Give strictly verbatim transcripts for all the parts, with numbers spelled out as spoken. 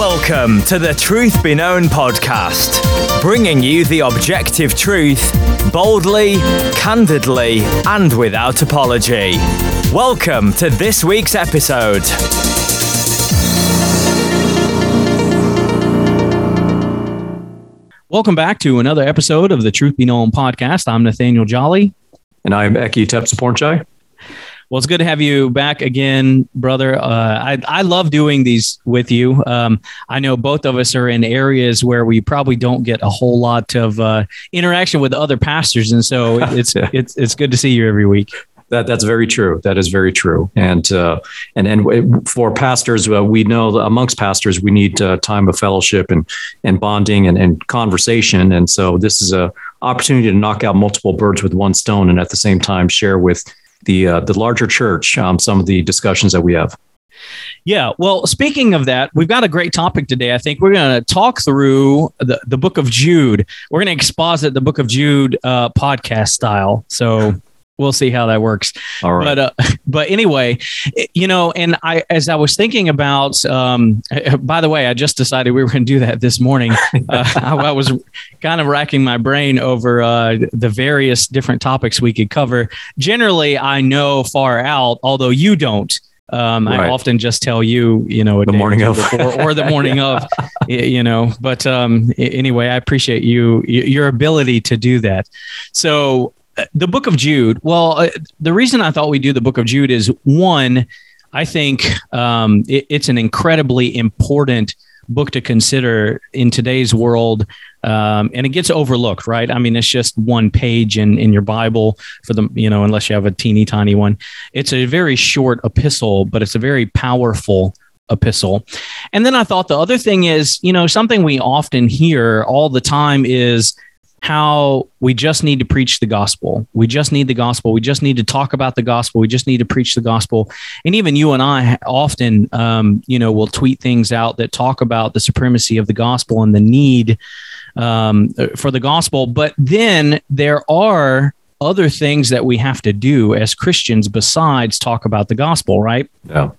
Welcome to the Truth Be Known podcast, bringing you the objective truth boldly, candidly, and without apology. Welcome to this week's episode. Welcome back to another episode of the Truth Be Known podcast. I'm Nathaniel Jolly. And I'm Eki Tepsipornchai. Well, it's good to have you back again, brother. Uh, I, I love doing these with you. Um, I know both of us are in areas where we probably don't get a whole lot of uh, interaction with other pastors. And so it's, yeah. it's, it's good to see you every week. That that's very true. That is very true. And uh, and and for pastors, uh, we know amongst pastors, we need uh, time of fellowship and and bonding and, and conversation. And so this is a opportunity to knock out multiple birds with one stone, and at the same time share with the uh, the larger church um, some of the discussions that we have. Yeah. Well, speaking of that, we've got a great topic today. I think we're going to talk through the, the book of Jude. We're going to exposit the book of Jude uh, podcast style. So. We'll see how that works. All right. But, uh, but anyway, you know, and I, as I was thinking about, um, by the way, I just decided we were going to do that this morning. Uh, I, I was kind of racking my brain over uh, the various different topics we could cover. Generally, I know far out, although you don't. Um, right. I often just tell you, you know, the morning of before, or the morning yeah. of, you know, but um, anyway, I appreciate you, your ability to do that. So, the book of Jude. Well, uh, the reason I thought we do the book of Jude is, one, I think um, it, it's an incredibly important book to consider in today's world. Um, and it gets overlooked, right? I mean, it's just one page in, in your Bible for the, you know, unless you have a teeny tiny one. It's a very short epistle, but it's a very powerful epistle. And then I thought the other thing is, you know, something we often hear all the time is how we just need to preach the gospel. We just need the gospel. We just need to talk about the gospel. We just need to preach the gospel. And even you and I often, um, you know, will tweet things out that talk about the supremacy of the gospel and the need um, for the gospel. But then there are other things that we have to do as Christians besides talk about the gospel, right? Yeah.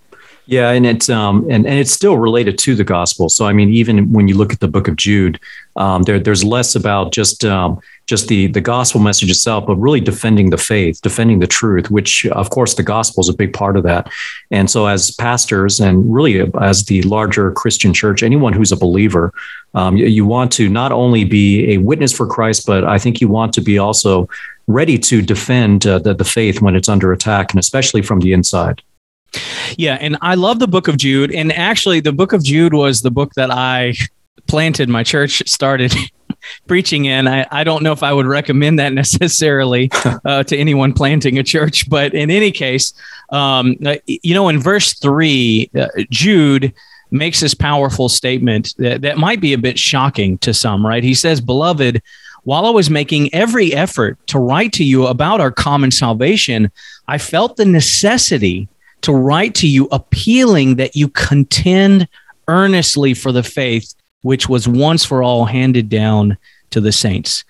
Yeah, and it's um and, and it's still related to the gospel. So I mean, even when you look at the book of Jude, um, there there's less about just um just the the gospel message itself, but really defending the faith, defending the truth, which of course the gospel is a big part of that. And so as pastors and really as the larger Christian church, anyone who's a believer, um, you, you want to not only be a witness for Christ, but I think you want to be also ready to defend uh, the, the faith when it's under attack, and especially from the inside. Yeah. And I love the book of Jude. And actually, the book of Jude was the book that I planted. My church started preaching in. I, I don't know if I would recommend that necessarily uh, to anyone planting a church. But in any case, um, you know, in verse three, uh, Jude makes this powerful statement that, that might be a bit shocking to some, right? He says, "Beloved, while I was making every effort to write to you about our common salvation, I felt the necessity to write to you appealing that you contend earnestly for the faith, which was once for all handed down to the saints."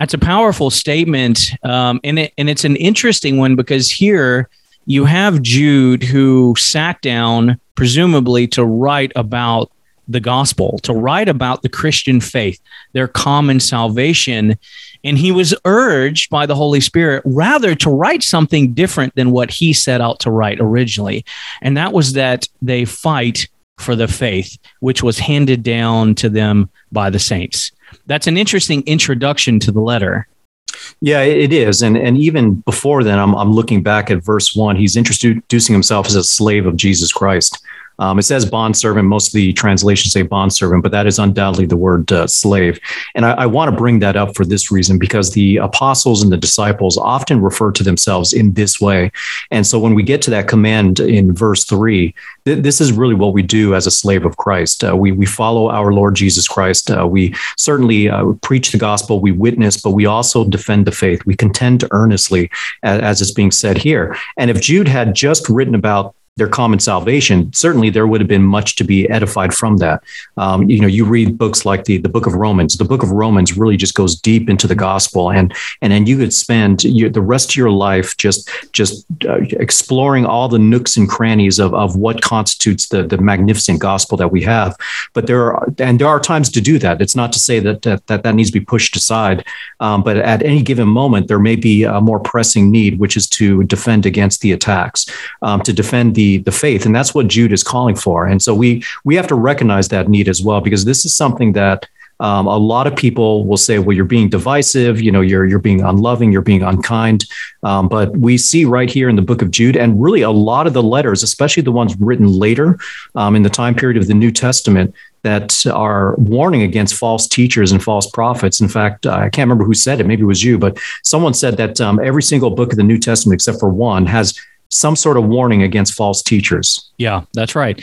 That's a powerful statement. Um, and it, and it's an interesting one, because here you have Jude, who sat down presumably to write about the gospel, to write about the Christian faith, their common salvation. And he was urged by the Holy Spirit rather to write something different than what he set out to write originally. And that was that they fight for the faith, which was handed down to them by the saints. That's an interesting introduction to the letter. Yeah, it is. And and even before then, I'm, I'm looking back at verse one. He's introducing himself as a slave of Jesus Christ. Um, it says bondservant. Most of the translations say bondservant, but that is undoubtedly the word uh, slave. And I, I want to bring that up for this reason, because the apostles and the disciples often refer to themselves in this way. And so when we get to that command in verse three, th- this is really what we do as a slave of Christ. Uh, we, we follow our Lord Jesus Christ. Uh, we certainly uh, preach the gospel, we witness, but we also defend the faith. We contend earnestly, as, as it's being said here. And if Jude had just written about their common salvation, certainly there would have been much to be edified from that. Um, you know, you read books like the, the book of Romans. The book of Romans really just goes deep into the gospel. And and then you could spend you, the rest of your life just just uh, exploring all the nooks and crannies of, of what constitutes the, the magnificent gospel that we have. But there are and there are times to do that. It's not to say that that, that, that needs to be pushed aside. Um, but at any given moment, there may be a more pressing need, which is to defend against the attacks, um, to defend the The, the faith. And that's what Jude is calling for. And so we we have to recognize that need as well, because this is something that um, a lot of people will say, well, you're being divisive, you know, you're you're being unloving, you're being unkind. Um, but we see right here in the book of Jude, and really a lot of the letters, especially the ones written later um, in the time period of the New Testament, that are warning against false teachers and false prophets. In fact, I can't remember who said it. Maybe it was you, but someone said that um, every single book of the New Testament, except for one, has some sort of warning against false teachers. Yeah, that's right.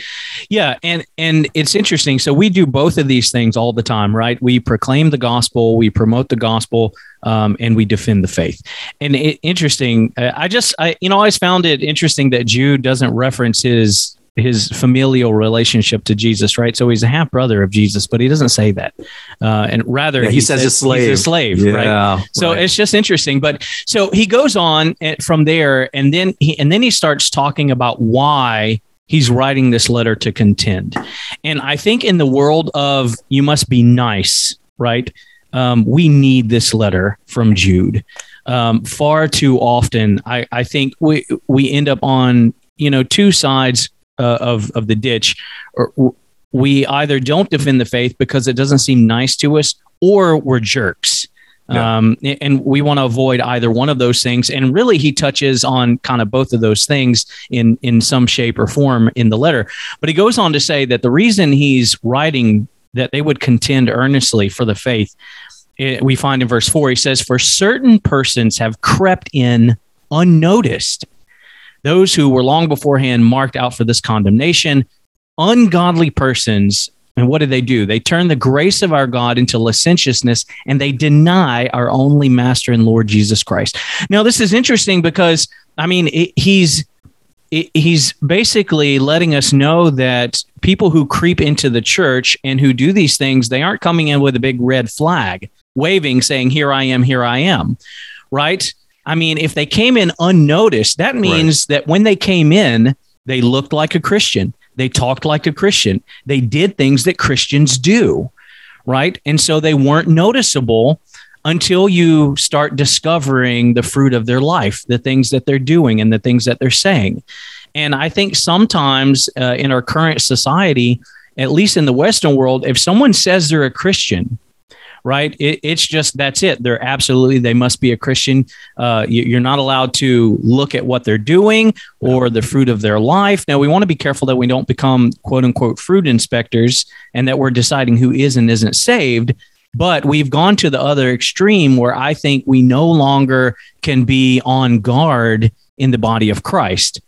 Yeah. And, and it's interesting. So we do both of these things all the time, right? We proclaim the gospel, we promote the gospel, um, and we defend the faith. And it, interesting. I just, I, you know, I always found it interesting that Jude doesn't reference his, his familial relationship to Jesus, right? So he's a half brother of Jesus, but he doesn't say that. Uh, and rather, yeah, he, he says, says a slave, he's a slave, yeah, right? So right. It's just interesting. But so he goes on from there, and then he and then he starts talking about why he's writing this letter to contend. And I think in the world of you must be nice, right? Um, we need this letter from Jude. Um, far too often, I, I think we we end up on you know two sides Uh, of of the ditch, or we either don't defend the faith because it doesn't seem nice to us, or we're jerks. Yeah. Um, and we want to avoid either one of those things. And really, he touches on kind of both of those things in in some shape or form in the letter. But he goes on to say that the reason he's writing that they would contend earnestly for the faith, it, we find in verse four, he says, "For certain persons have crept in unnoticed. Those who were long beforehand marked out for this condemnation, ungodly persons." And what did they do? They turn the grace of our God into licentiousness, and they deny our only master and Lord Jesus Christ. Now, this is interesting because, I mean, it, he's it, he's basically letting us know that people who creep into the church and who do these things, they aren't coming in with a big red flag, waving, saying, "Here I am, here I am," right? I mean, if they came in unnoticed, that means right. that when they came in, they looked like a Christian. They talked like a Christian. They did things that Christians do, right? And so they weren't noticeable until you start discovering the fruit of their life, the things that they're doing and the things that they're saying. And I think sometimes uh, in our current society, at least in the Western world, if someone says they're a Christian, right? It, it's just, that's it. They're absolutely, they must be a Christian. Uh, you, you're not allowed to look at what they're doing or the fruit of their life. Now, we want to be careful that we don't become quote unquote fruit inspectors and that we're deciding who is and isn't saved. But we've gone to the other extreme where I think we no longer can be on guard in the body of Christ.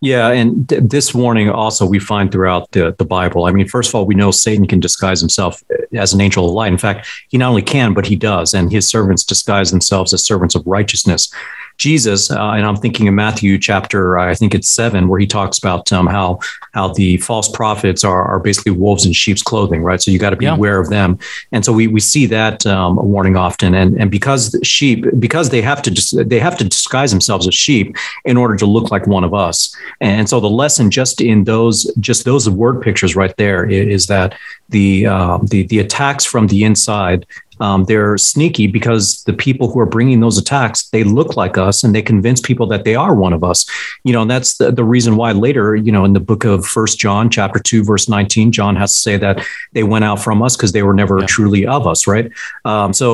Yeah. And th- this warning also we find throughout the, the Bible. I mean, first of all, we know Satan can disguise himself as an angel of light. In fact, he not only can, but he does. And his servants disguise themselves as servants of righteousness. Jesus, uh, and I'm thinking of Matthew chapter, I think it's seven, where he talks about um, how how the false prophets are, are basically wolves in sheep's clothing, right? So you got to be yeah. aware of them. And so we we see that um, warning often. And and because sheep, because they have to dis- they have to disguise themselves as sheep in order to look like one of us. And so the lesson just in those just those word pictures right there is that the uh, the the attacks from the inside. Um, they're sneaky because the people who are bringing those attacks, they look like us and they convince people that they are one of us, you know, and that's the, the reason why later, you know, in the book of First John chapter two, verse nineteen, John has to say that they went out from us because they were never yeah. truly of us. Right. Um, so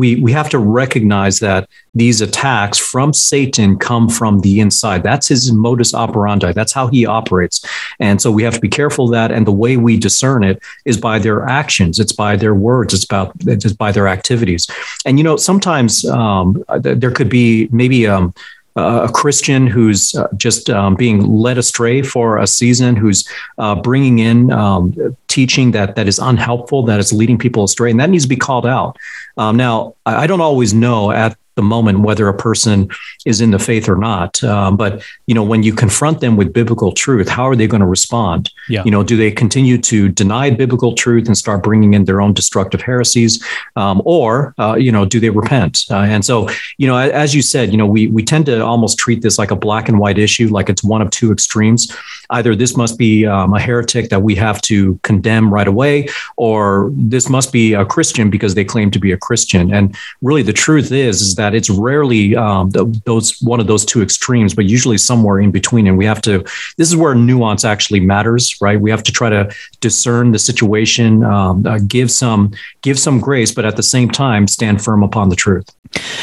we, we have to recognize that these attacks from Satan come from the inside. That's his modus operandi. That's how he operates. And so we have to be careful of that. And the way we discern it is by their actions. It's by their words. It's about, it's by their activities. And, you know, sometimes um, there could be maybe um, a Christian who's just um, being led astray for a season, who's uh, bringing in um, teaching that that is unhelpful, that is leading people astray. And that needs to be called out. Um, now, I don't always know at the moment, whether a person is in the faith or not. Um, but, you know, when you confront them with biblical truth, how are they going to respond? Yeah. You know, do they continue to deny biblical truth and start bringing in their own destructive heresies? Um, or, uh, you know, do they repent? Uh, and so, you know, as you said, you know, we, we tend to almost treat this like a black and white issue, like it's one of two extremes. Either this must be um, a heretic that we have to condemn right away, or this must be a Christian because they claim to be a Christian. And really the truth is, is that it's rarely um, those one of those two extremes, but usually somewhere in between. And we have to, this is where nuance actually matters, right? We have to try to discern the situation, um, uh, give some, give some grace, but at the same time, stand firm upon the truth.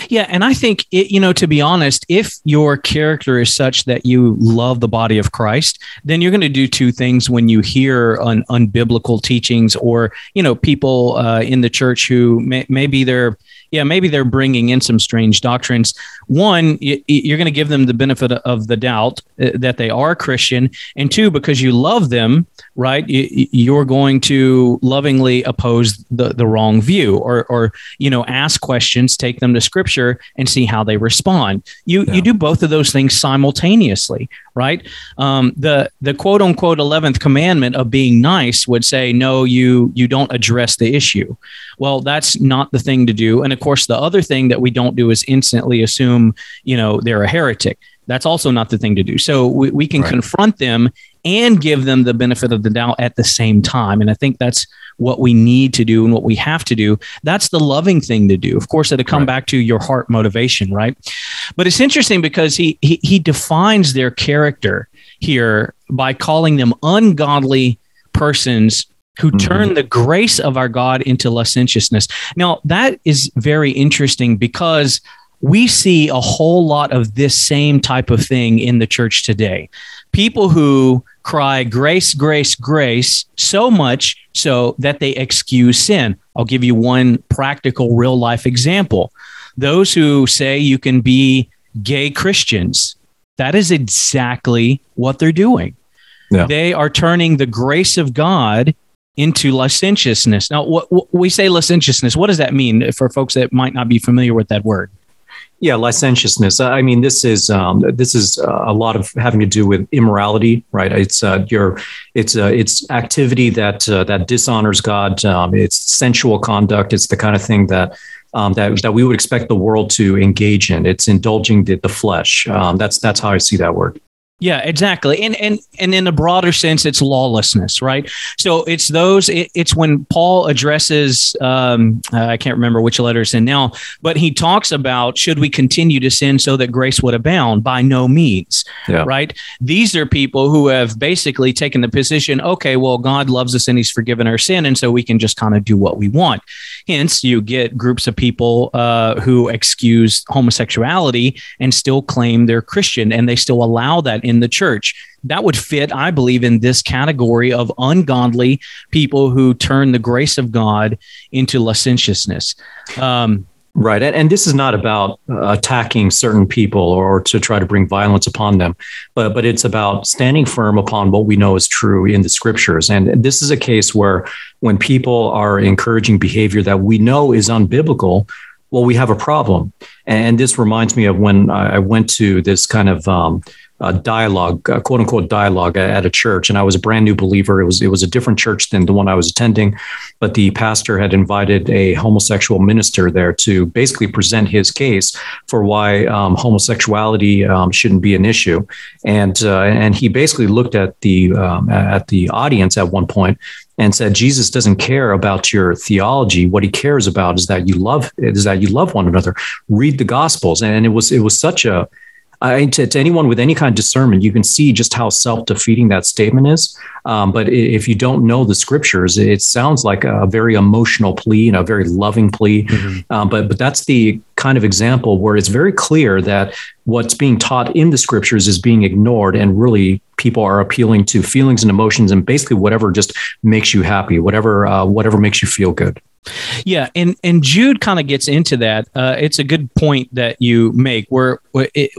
Yeah. And I think, it, you know, to be honest, if your character is such that you love the body of Christ, then you're going to do two things when you hear un- unbiblical teachings or, you know, people uh, in the church who may- maybe they're, yeah, maybe they're bringing in some strange doctrines. One, you're going to give them the benefit of the doubt that they are Christian. And two, because you love them, right, you're going to lovingly oppose the, the wrong view or, or, you know, ask questions, take them to scripture and see how they respond. You yeah. you do both of those things simultaneously, right? Um, the the quote unquote eleventh commandment of being nice would say, no, you you don't address the issue. Well, that's not the thing to do. And of course, the other thing that we don't do is instantly assume, you know, they're a heretic. That's also not the thing to do. So we, we can right. confront them and give them the benefit of the doubt at the same time. And I think that's what we need to do and what we have to do. That's the loving thing to do. Of course, it'll come right. back to your heart motivation, right? But it's interesting because he, he he defines their character here by calling them ungodly persons who turn the grace of our God into licentiousness. Now, that is very interesting because we see a whole lot of this same type of thing in the church today. People who cry grace, grace, grace so much so that they excuse sin. I'll give you one practical real life example. Those who say you can be gay Christians, that is exactly what they're doing. Yeah. They are turning the grace of God into licentiousness. Now, what, what we say licentiousness, what does that mean for folks that might not be familiar with that word? Yeah, licentiousness. I mean, this is um, this is uh, a lot of having to do with immorality, right? It's uh, your, it's uh, it's activity that uh, that dishonors God. Um, it's sensual conduct. It's the kind of thing that. Um, that that we would expect the world to engage in. It's indulging the, the flesh. Um, that's that's how I see that word. Yeah, exactly. And and and in a broader sense, it's lawlessness, right? So it's those, it, it's when Paul addresses, um, I can't remember which letter it's in now, but he talks about, should we continue to sin so that grace would abound? By no means, yeah. right? These are people who have basically taken the position, okay, well, God loves us and he's forgiven our sin. And so we can just kind of do what we want. Hence, you get groups of people uh, who excuse homosexuality and still claim they're Christian, and they still allow that in the church. That would fit, I believe, in this category of ungodly people who turn the grace of God into licentiousness. Um, Right. And, and this is not about uh, attacking certain people or to try to bring violence upon them, but but it's about standing firm upon what we know is true in the scriptures. And this is a case where when people are encouraging behavior that we know is unbiblical, well, we have a problem. And this reminds me of when I went to this kind of um Uh, dialogue, uh, quote unquote, dialogue at a church. And I was a brand new believer. It was it was a different church than the one I was attending. But the pastor had invited a homosexual minister there to basically present his case for why um, homosexuality um, shouldn't be an issue. And uh, and he basically looked at the um, at the audience at one point and said, Jesus doesn't care about your theology. What he cares about is that you love is that you love one another. Read the Gospels. And it was it was such a I, to, to anyone with any kind of discernment, you can see just how self-defeating that statement is. Um, but if you don't know the scriptures, it sounds like a very emotional plea and a very loving plea. Mm-hmm. Um, but but that's the kind of example where it's very clear that what's being taught in the scriptures is being ignored, and really people are appealing to feelings and emotions and basically whatever just makes you happy, whatever uh, whatever makes you feel good. Yeah. And, and Jude kind of gets into that. Uh, it's a good point that you make where, where it,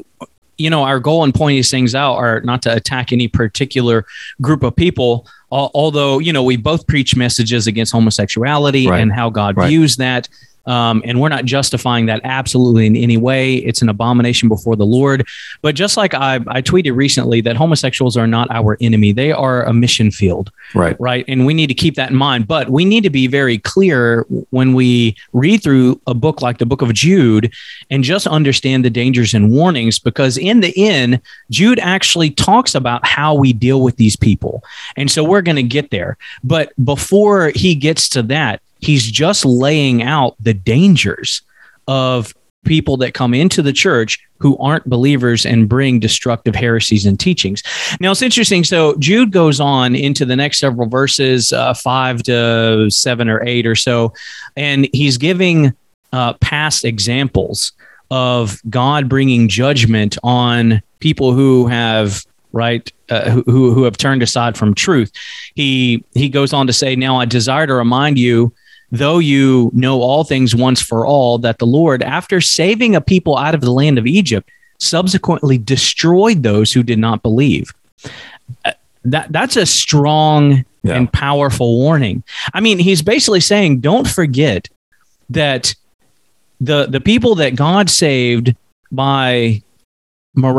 you know, our goal in pointing these things out are not to attack any particular group of people, although, you know, we both preach messages against homosexuality right. and how God right. views that. Um, and we're not justifying that absolutely in any way. It's an abomination before the Lord. But just like I, I tweeted recently that homosexuals are not our enemy. They are a mission field. Right. Right. And we need to keep that in mind. But we need to be very clear when we read through a book like the book of Jude and just understand the dangers and warnings, because in the end, Jude actually talks about how we deal with these people. And so we're going to get there. But before he gets to that, he's just laying out the dangers of people that come into the church who aren't believers and bring destructive heresies and teachings. Now, it's interesting. So Jude goes on into the next several verses, uh, five to seven or eight or so, and he's giving uh, past examples of God bringing judgment on people who have right, uh, who, who have turned aside from truth. He, he goes on to say, now I desire to remind you, though you know all things once for all, that the Lord, after saving a people out of the land of Egypt, subsequently destroyed those who did not believe. That, that's a strong yeah. and powerful warning. I mean, he's basically saying, don't forget that the, the people that God saved by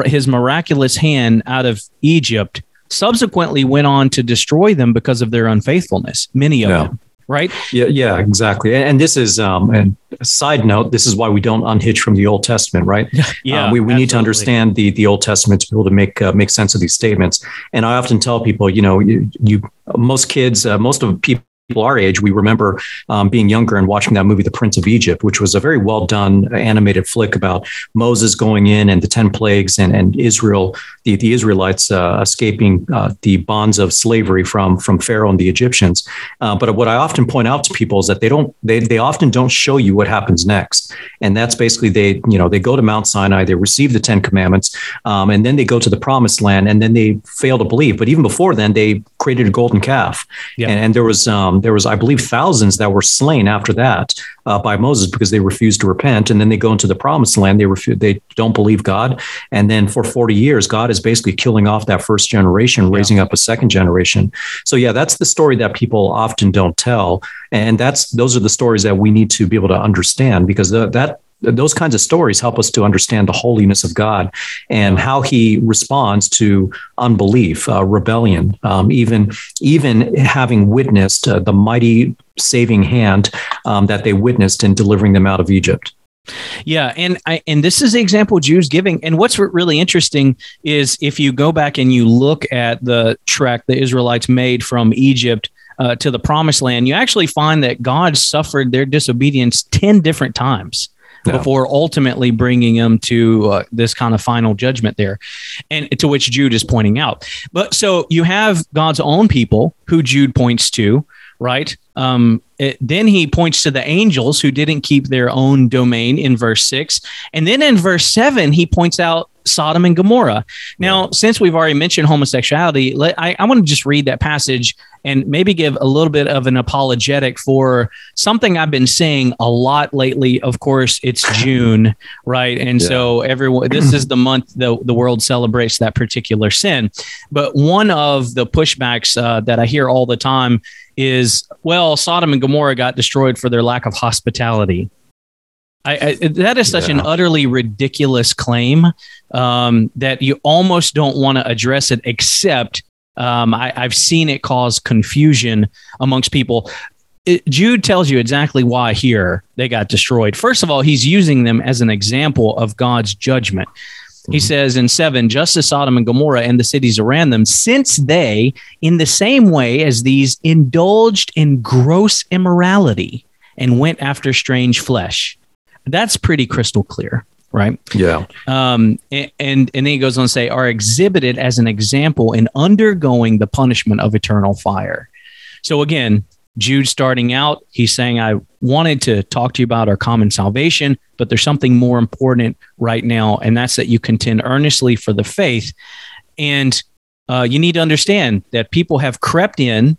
his miraculous hand out of Egypt subsequently went on to destroy them because of their unfaithfulness, many of yeah. them. Right? Yeah, yeah, exactly. And this is, um, and a side note, this is why we don't unhitch from the Old Testament, right? yeah, um, we we need to understand the the Old Testament to be able to make uh, make sense of these statements. And I often tell people, you know, you, you most kids, uh, most of people our age, we remember um, being younger and watching that movie, The Prince of Egypt, which was a very well done animated flick about Moses going in and the ten plagues and, and Israel, the, the Israelites uh, escaping uh, the bonds of slavery from from Pharaoh and the Egyptians. Uh, but what I often point out to people is that they don't they they often don't show you what happens next. And that's basically they, you know, they go to Mount Sinai, they receive the Ten Commandments, um, and then they go to the Promised Land and then they fail to believe. But even before then, they created a golden calf. Yeah. And, and there was um, there was, I believe, thousands that were slain after that uh, by Moses because they refused to repent. And then they go into the Promised Land. They refuse, they don't believe God. And then for forty years, God is basically killing off that first generation, yeah. raising up a second generation. So, yeah, that's the story that people often don't tell. And that's those are the stories that we need to be able to understand, because the, that those kinds of stories help us to understand the holiness of God and how he responds to unbelief, uh, rebellion, um, even even having witnessed uh, the mighty saving hand um, that they witnessed in delivering them out of Egypt. Yeah. And I, and this is the example Jude's giving. And what's really interesting is if you go back and you look at the trek the Israelites made from Egypt uh, to the Promised Land, you actually find that God suffered their disobedience ten different times. No. Before ultimately bringing them to uh, this kind of final judgment there, and to which Jude is pointing out. But so you have God's own people who Jude points to, right? Um, it, then he points to the angels who didn't keep their own domain in verse six. And then in verse seven, he points out Sodom and Gomorrah. Now, right. Since we've already mentioned homosexuality, let, I, I want to just read that passage and maybe give a little bit of an apologetic for something I've been saying a lot lately. Of course, it's June, right? And yeah. so everyone, this is the month the, the world celebrates that particular sin. But one of the pushbacks uh, that I hear all the time is, well, Sodom and Gomorrah got destroyed for their lack of hospitality. I, I, that is such yeah. an utterly ridiculous claim um, that you almost don't want to address it, except Um, I, I've seen it cause confusion amongst people. It, Jude tells you exactly why here they got destroyed. First of all, he's using them as an example of God's judgment. Mm-hmm. He says in seven, just as Sodom and Gomorrah and the cities around them, since they, in the same way as these, indulged in gross immorality and went after strange flesh. That's pretty crystal clear. Right. Yeah. Um, and, and and then he goes on to say, are exhibited as an example in undergoing the punishment of eternal fire. So, again, Jude starting out, he's saying, I wanted to talk to you about our common salvation, but there's something more important right now. And that's that you contend earnestly for the faith. And uh, you need to understand that people have crept in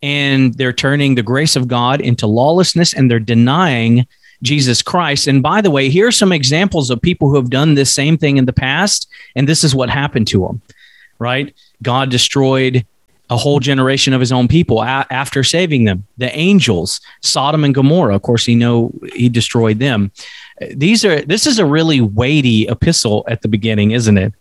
and they're turning the grace of God into lawlessness, and they're denying Jesus Christ. And by the way, here are some examples of people who have done this same thing in the past, and this is what happened to them, right? God destroyed a whole generation of his own people a- after saving them. The angels, Sodom and Gomorrah, of course, you know, he destroyed them. These are this is a really weighty epistle at the beginning, isn't it?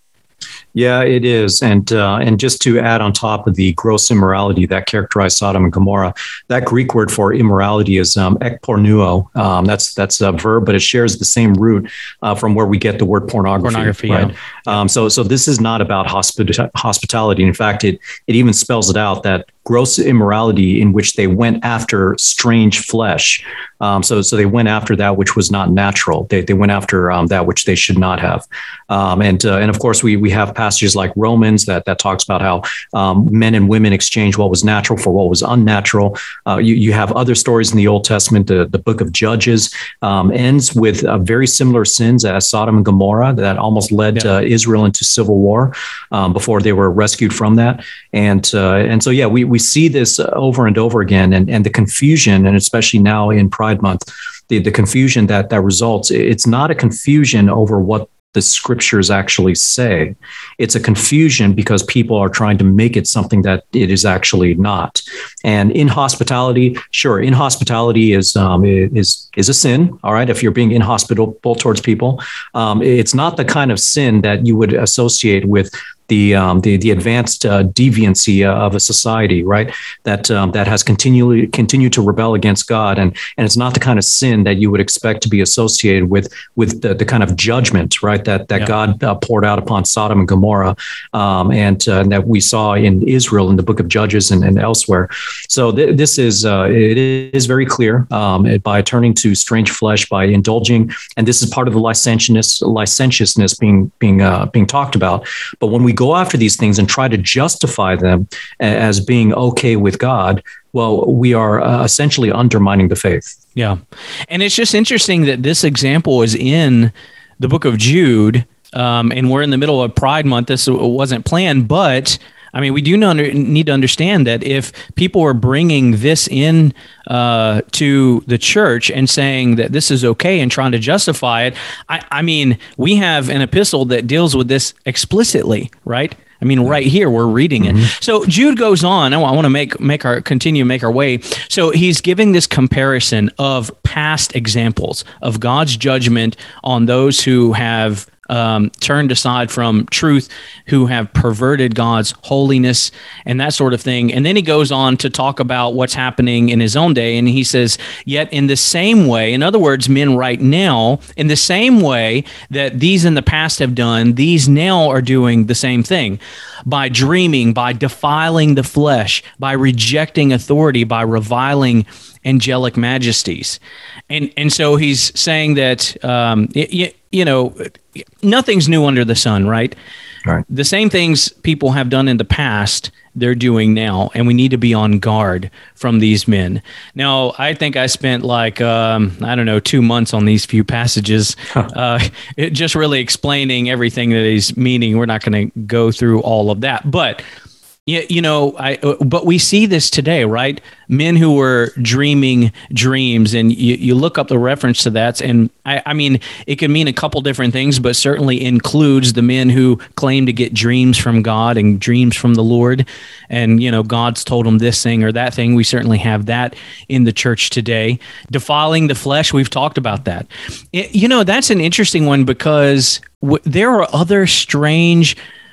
Yeah, it is. And uh, and just to add on top of the gross immorality that characterized Sodom and Gomorrah, that Greek word for immorality is um, ekpornuo. Um, that's that's a verb, but it shares the same root uh, from where we get the word pornography. Pornography, right? Yeah. Um, so so this is not about hospi- hospitality. In fact, it it even spells it out, that gross immorality in which they went after strange flesh. Um, so, so they went after that which was not natural. They they went after um, that which they should not have. Um, and uh, and of course, we we have passages like Romans that that talks about how um, men and women exchange what was natural for what was unnatural. Uh, you you have other stories in the Old Testament. The the book of Judges um, ends with uh, very similar sins as Sodom and Gomorrah that almost led yeah. uh, Israel into civil war um, before they were rescued from that. And uh, and so yeah, we. We see this over and over again, and, and the confusion, and especially now in Pride Month, the, the confusion that that results. It's not a confusion over what the scriptures actually say. It's a confusion because people are trying to make it something that it is actually not. And inhospitality, sure, inhospitality is um, is is a sin. All right, if you're being inhospitable towards people, um, it's not the kind of sin that you would associate with the um, the the advanced uh, deviancy uh, of a society, right? That um, that has continually continued to rebel against God, and and it's not the kind of sin that you would expect to be associated with with the, the kind of judgment, right? That that yeah. God uh, poured out upon Sodom and Gomorrah, um, and, uh, and that we saw in Israel in the book of Judges and, and elsewhere. So th- this is uh, it is very clear um, it, by turning to strange flesh, by indulging, and this is part of the licentiousness licentiousness being being uh, being talked about. But when we go after these things and try to justify them as being okay with God, well, we are uh, essentially undermining the faith. Yeah. And it's just interesting that this example is in the book of Jude, um, and we're in the middle of Pride Month. This wasn't planned, but I mean, we do need to understand that if people are bringing this in uh, to the church and saying that this is okay and trying to justify it, I, I mean, we have an epistle that deals with this explicitly, right? I mean, right here, we're reading it. Mm-hmm. So Jude goes on. I want to make make our continue, make our way. So he's giving this comparison of past examples of God's judgment on those who have Um, turned aside from truth, who have perverted God's holiness and that sort of thing. And then he goes on to talk about what's happening in his own day. And he says, yet in the same way, in other words, men right now, in the same way that these in the past have done, these now are doing the same thing by dreaming, by defiling the flesh, by rejecting authority, by reviling angelic majesties. And and so he's saying that, um, it, you know, nothing's new under the sun, right? Right. The same things people have done in the past, they're doing now, and we need to be on guard from these men. Now, I think I spent like, um, I don't know, two months on these few passages, huh. uh, it just really explaining everything that he's meaning. We're not going to go through all of that, but Yeah, you know, I. But we see this today, right? Men who were dreaming dreams, and you, you look up the reference to that, and I, I mean, it can mean a couple different things, but certainly includes the men who claim to get dreams from God and dreams from the Lord, and you know, God's told them this thing or that thing. We certainly have that in the church today. Defiling the flesh, we've talked about that. It, you know, that's an interesting one because w- there are other strange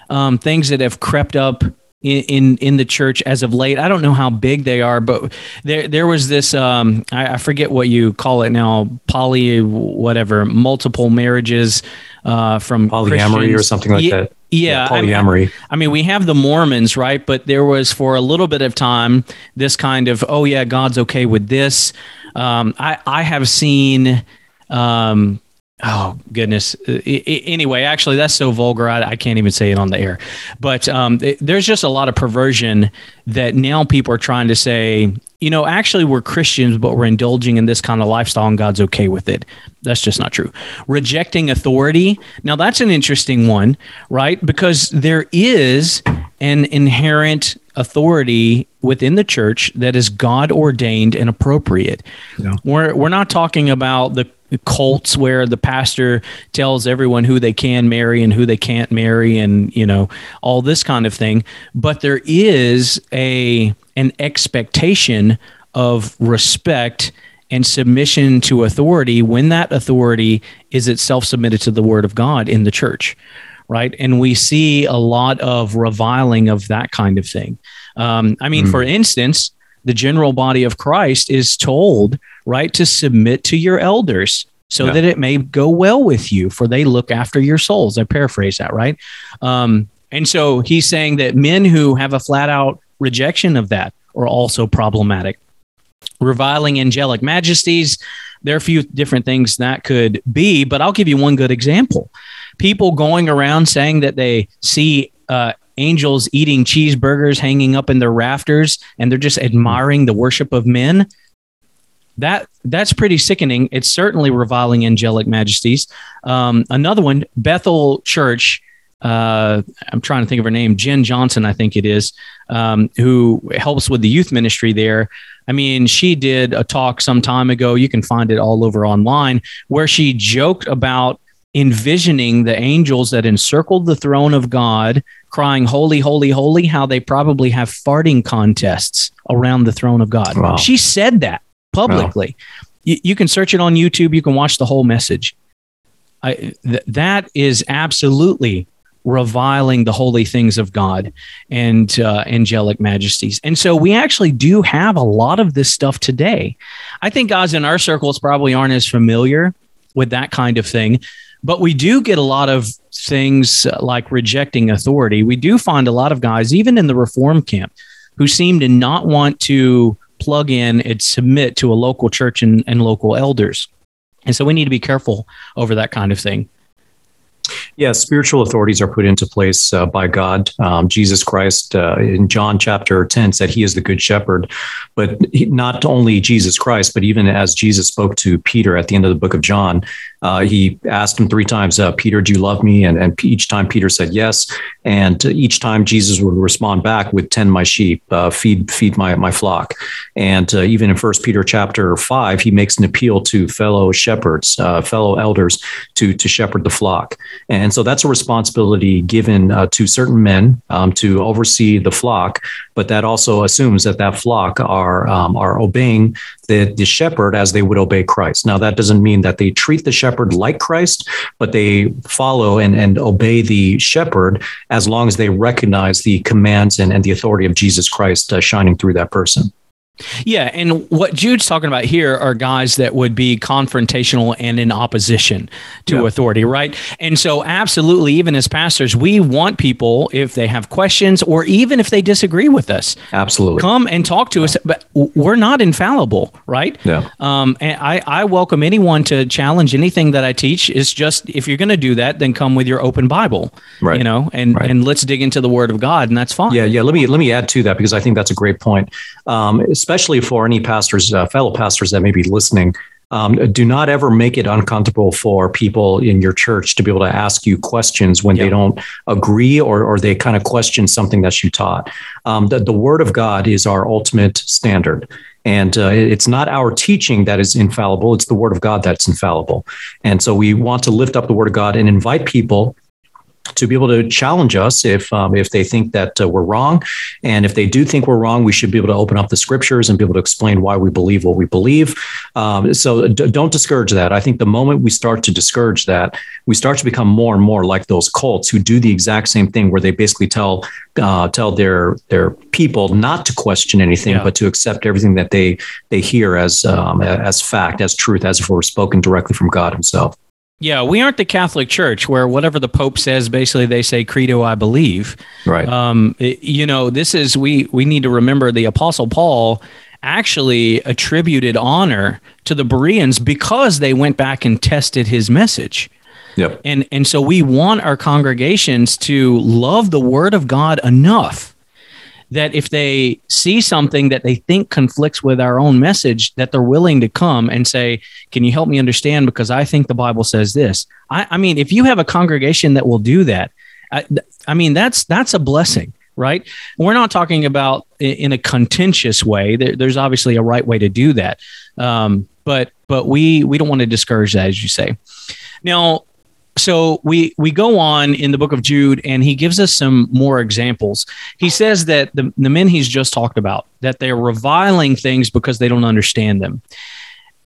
um, things that have crept up In, in in the church as of late. I don't know how big they are, but there there was this, um, I, I forget what you call it now, poly whatever, multiple marriages uh, from polyamory Christians. Or something like yeah, that. Yeah, yeah polyamory. I, I mean, we have the Mormons, right? But there was for a little bit of time this kind of, oh yeah, God's okay with this. Um, I I have seen. Um, Oh, goodness. Anyway, actually, that's so vulgar, I, I can't even say it on the air. But um, it, there's just a lot of perversion that now people are trying to say, you know, actually, we're Christians, but we're indulging in this kind of lifestyle and God's okay with it. That's just not true. Rejecting authority. Now, that's an interesting one, right? Because there is an inherent authority within the church that is God ordained and appropriate. Yeah. We're we're not talking about the cults where the pastor tells everyone who they can marry and who they can't marry and, you know, all this kind of thing. But there is a an expectation of respect and submission to authority when that authority is itself submitted to the Word of God in the church, right? And we see a lot of reviling of that kind of thing. Um, I mean, mm. for instance, the general body of Christ is told, right, to submit to your elders so yeah. that it may go well with you, for they look after your souls. I paraphrase that, right? Um, and so he's saying that men who have a flat-out rejection of that are also problematic. Reviling angelic majesties, there are a few different things that could be, but I'll give you one good example. People going around saying that they see uh, angels eating cheeseburgers hanging up in their rafters, and they're just admiring the worship of men. That that's pretty sickening. It's certainly reviling angelic majesties. Um, another one, Bethel Church. Uh, I'm trying to think of her name, Jen Johnson, I think it is, um, who helps with the youth ministry there. I mean, she did a talk some time ago. You can find it all over online where she joked about envisioning the angels that encircled the throne of God, crying, "Holy, holy, holy," how they probably have farting contests around the throne of God. Wow. She said that publicly. Wow. You, you can search it on YouTube. You can watch the whole message. I, th- that is absolutely reviling the holy things of God and uh, angelic majesties. And so we actually do have a lot of this stuff today. I think guys in our circles probably aren't as familiar with that kind of thing, but we do get a lot of things like rejecting authority. We do find a lot of guys, even in the reform camp, who seem to not want to plug in and submit to a local church and, and local elders. And so we need to be careful over that kind of thing. Yeah, spiritual authorities are put into place uh, by God. Um, Jesus Christ uh, in John chapter ten said he is the good shepherd, but he, not only Jesus Christ, but even as Jesus spoke to Peter at the end of the book of John, uh, he asked him three times, uh, Peter, do you love me? And, and each time Peter said yes. And each time Jesus would respond back with tend my sheep, uh, feed feed my my flock. And uh, even in First Peter chapter five, he makes an appeal to fellow shepherds, uh, fellow elders to, to shepherd the flock. And so that's a responsibility given uh, to certain men um, to oversee the flock. But that also assumes that that flock are um, are obeying the, the shepherd as they would obey Christ. Now, that doesn't mean that they treat the shepherd like Christ, but they follow and, and obey the shepherd as long as they recognize the commands and, and the authority of Jesus Christ uh, shining through that person. Yeah. And what Jude's talking about here are guys that would be confrontational and in opposition to yeah. authority, right? And so absolutely, even as pastors, we want people, if they have questions or even if they disagree with us, absolutely come and talk to us, but we're not infallible, right? Yeah. Um, and I, I welcome anyone to challenge anything that I teach. It's just, if you're going to do that, then come with your open Bible, right. you know, and, right. and let's dig into the Word of God, and that's fine. Yeah. Yeah. Let me, let me add to that, because I think that's a great point. Um, especially for any pastors, uh, fellow pastors that may be listening, um, do not ever make it uncomfortable for people in your church to be able to ask you questions when yep. they don't agree or, or they kind of question something that you taught. Um, the, the Word of God is our ultimate standard. And uh, it's not our teaching that is infallible. It's the Word of God that's infallible. And so we want to lift up the Word of God and invite people to be able to challenge us if um, if they think that uh, we're wrong. And if they do think we're wrong, we should be able to open up the scriptures and be able to explain why we believe what we believe. Um, so d- don't discourage that. I think the moment we start to discourage that, we start to become more and more like those cults who do the exact same thing, where they basically tell uh, tell their their people not to question anything, yeah. but to accept everything that they they hear as um, as fact, as truth, as if it were spoken directly from God himself. Yeah, we aren't the Catholic Church where whatever the Pope says, basically they say, "Credo, I believe." Right. Um, it, you know, this is we we need to remember the Apostle Paul actually attributed honor to the Bereans because they went back and tested his message. Yep. And and so we want our congregations to love the Word of God enough that if they see something that they think conflicts with our own message, that they're willing to come and say, "Can you help me understand? Because I think the Bible says this." I, I mean, if you have a congregation that will do that, I, I mean, that's that's a blessing, right? And we're not talking about in a contentious way. There, there's obviously a right way to do that. Um, but but we we don't want to discourage that, as you say. Now, so we we go on in the book of Jude, and he gives us some more examples. He says that the, the men he's just talked about, that they're reviling things because they don't understand them.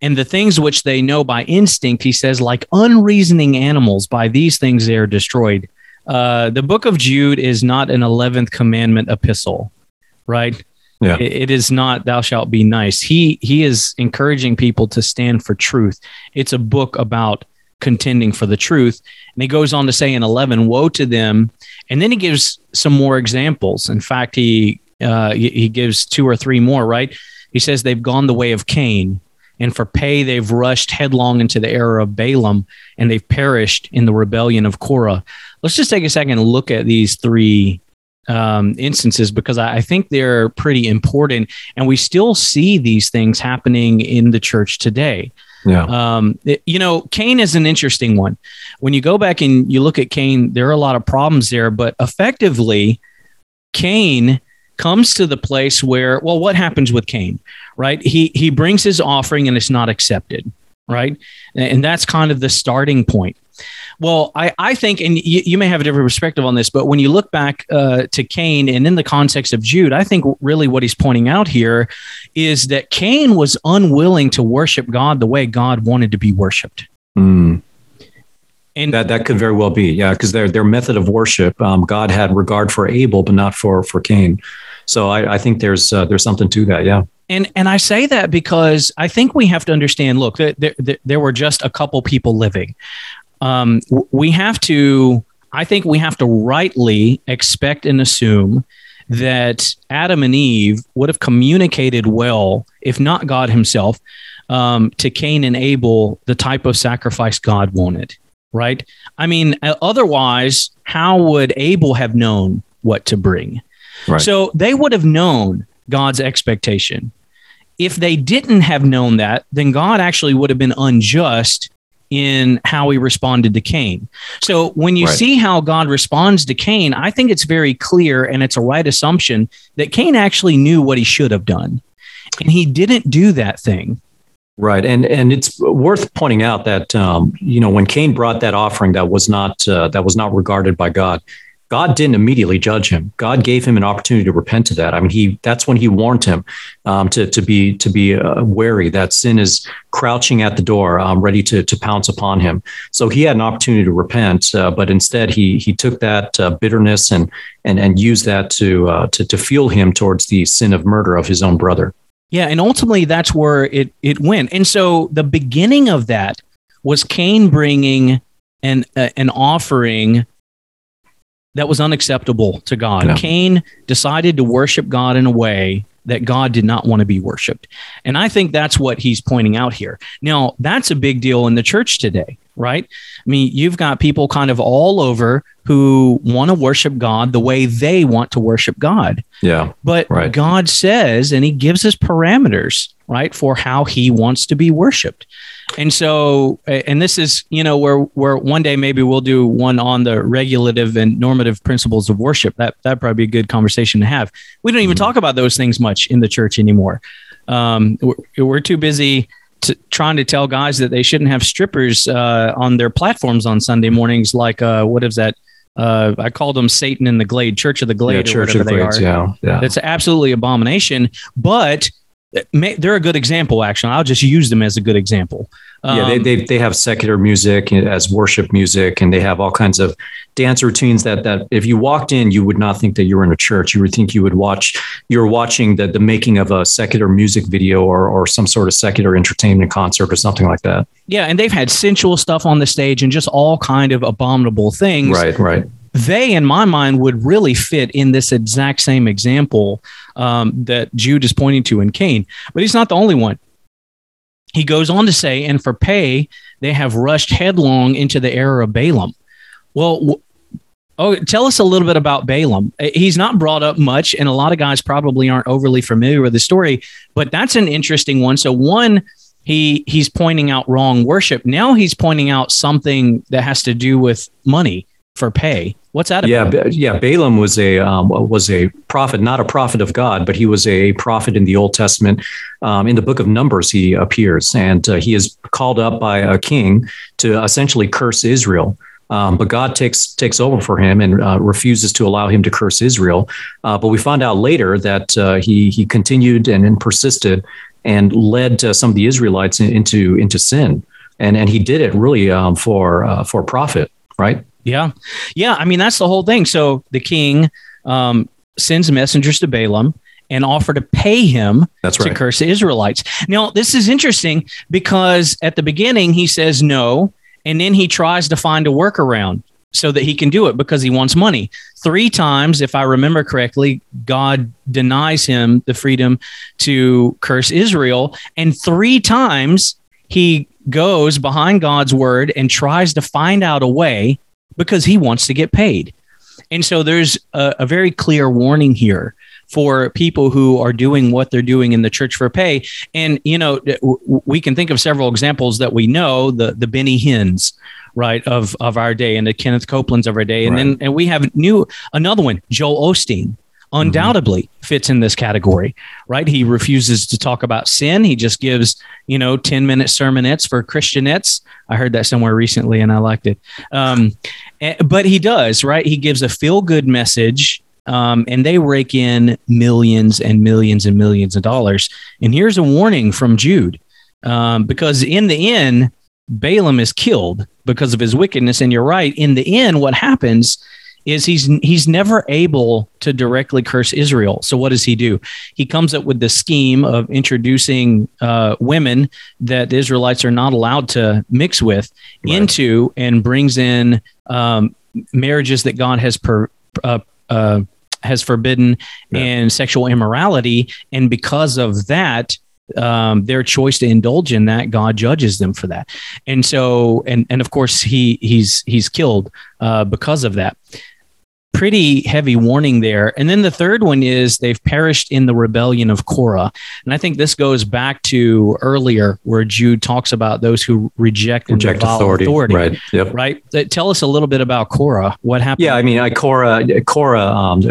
And the things which they know by instinct, he says, like unreasoning animals, by these things they are destroyed. Uh, the book of Jude is not an eleventh commandment epistle, right? Yeah. It is not, thou shalt be nice. He he is encouraging people to stand for truth. It's a book about contending for the truth. And he goes on to say in eleven, woe to them. And then he gives some more examples. In fact, he uh, he gives two or three more, right? He says they've gone the way of Cain. And for pay, they've rushed headlong into the error of Balaam, and they've perished in the rebellion of Korah. Let's just take a second and look at these three um, instances, because I, I think they're pretty important. And we still see these things happening in the church today. Yeah. Um, it, you know, Cain is an interesting one. When you go back and you look at Cain, there are a lot of problems there. But effectively, Cain comes to the place where, well, what happens with Cain, right? He he brings his offering and it's not accepted, right? And that's kind of the starting point. Well, I, I think, and you, you may have a different perspective on this, but when you look back uh, to Cain and in the context of Jude, I think really what he's pointing out here is that Cain was unwilling to worship God the way God wanted to be worshiped. Mm. And that that could very well be, yeah, because their their method of worship, um, God had regard for Abel, but not for for Cain. So I, I think there's uh, there's something to that, yeah. And and I say that because I think we have to understand. Look, there there, there were just a couple people living. Um, we have to, I think, we have to rightly expect and assume that Adam and Eve would have communicated well, if not God Himself, um, to Cain and Abel the type of sacrifice God wanted. Right. I mean, otherwise, how would Abel have known what to bring? Right. So they would have known God's expectation. If they didn't have known that, then God actually would have been unjust in how he responded to Cain. So when you right. see how God responds to Cain, I think it's very clear, and it's a right assumption, that Cain actually knew what he should have done. And he didn't do that thing. Right. And and it's worth pointing out that, um, you know, when Cain brought that offering that was not uh, that was not regarded by God, God didn't immediately judge him. God gave him an opportunity to repent to that. I mean, he that's when he warned him um, to, to be to be uh, wary that sin is crouching at the door, um, ready to, to pounce upon him. So he had an opportunity to repent. Uh, but instead, he he took that uh, bitterness and and and used that to, uh, to to fuel him towards the sin of murder of his own brother. Yeah, and ultimately that's where it it went. And so the beginning of that was Cain bringing an uh, an offering that was unacceptable to God. Yeah. Cain decided to worship God in a way that God did not want to be worshipped. And I think that's what he's pointing out here. Now, that's a big deal in the church today, right? I mean, you've got people kind of all over who want to worship God the way they want to worship God. Yeah. But right. God says, and he gives us parameters, right, for how he wants to be worshipped. And so, and this is, you know, where where one day maybe we'll do one on the regulative and normative principles of worship. That that'd probably be a good conversation to have. We don't even talk about those things much in the church anymore. Um, we're, we're too busy to, trying to tell guys that they shouldn't have strippers uh, on their platforms on Sunday mornings. Like, uh, what is that? Uh, I called them Satan in the Glade, Church of the Glade, yeah, or whatever they Glades, are. Yeah, yeah. That's absolutely abomination, but they're a good example. Actually, I'll just use them as a good example. Um, yeah, they, they they have secular music as worship music, and they have all kinds of dance routines that that if you walked in, you would not think that you were in a church. You would think you would watch you're watching the the making of a secular music video or or some sort of secular entertainment concert or something like that. Yeah, and they've had sensual stuff on the stage and just all kind of abominable things. Right, right. They, in my mind, would really fit in this exact same example um, that Jude is pointing to in Cain. But he's not the only one. He goes on to say, and for pay, they have rushed headlong into the error of Balaam. Well, w- oh, tell us a little bit about Balaam. He's not brought up much, and a lot of guys probably aren't overly familiar with the story, but that's an interesting one. So one, he he's pointing out wrong worship. Now he's pointing out something that has to do with money. for pay. What's that about? Yeah, yeah. Balaam was a um, was a prophet, not a prophet of God, but he was a prophet in the Old Testament. Um, in the book of Numbers, he appears, and uh, he is called up by a king to essentially curse Israel. Um, but God takes takes over for him and uh, refuses to allow him to curse Israel. Uh, but we find out later that uh, he he continued and, and persisted and led uh, some of the Israelites in, into into sin, and and he did it really um, for uh, for profit, right? Yeah, yeah. I mean, that's the whole thing. So the king um, sends messengers to Balaam and offer to pay him that's right. to curse the Israelites. Now, this is interesting because at the beginning he says no. And then he tries to find a workaround so that he can do it because he wants money. Three times, if I remember correctly, God denies him the freedom to curse Israel. And three times he goes behind God's word and tries to find out a way because he wants to get paid. And so there's a, a very clear warning here for people who are doing what they're doing in the church for pay. And, you know, we can think of several examples that we know, the the Benny Hinn's, right, of, of our day, and the Kenneth Copeland's of our day. And right. then and we have new another one, Joel Osteen, undoubtedly mm-hmm. fits in this category, right? He refuses to talk about sin. He just gives, you know, ten-minute sermonettes for Christianettes. I heard that somewhere recently, and I liked it. Um, but he does, right? He gives a feel-good message. Um, and they rake in millions and millions and millions of dollars. And here's a warning from Jude, um, because in the end, Balaam is killed because of his wickedness. And you're right. In the end, what happens is he's he's never able to directly curse Israel. So what does he do? He comes up with the scheme of introducing uh, women that the Israelites are not allowed to mix with right. into, and brings in um, marriages that God has per, uh, uh, has forbidden yeah. and sexual immorality. And because of that, um, their choice to indulge in that, God judges them for that. And so, and, and of course he, he's, he's killed, uh, because of that. Pretty heavy warning there. And then the third one is they've perished in the rebellion of Korah. And I think this goes back to earlier where Jude talks about those who reject, reject authority. authority. Right. Yep. Right. Tell us a little bit about Korah. What happened? Yeah. I mean, I, Korah, Korah, um,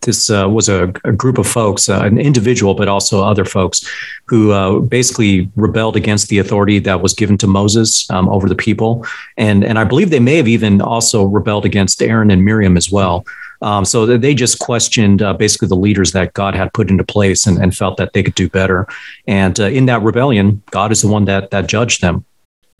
this uh, was a, a group of folks, uh, an individual, but also other folks who uh, basically rebelled against the authority that was given to Moses um, over the people. And, and I believe they may have even also rebelled against Aaron and Miriam as well. Um, so they just questioned uh, basically the leaders that God had put into place and, and felt that they could do better. And uh, in that rebellion, God is the one that that judged them.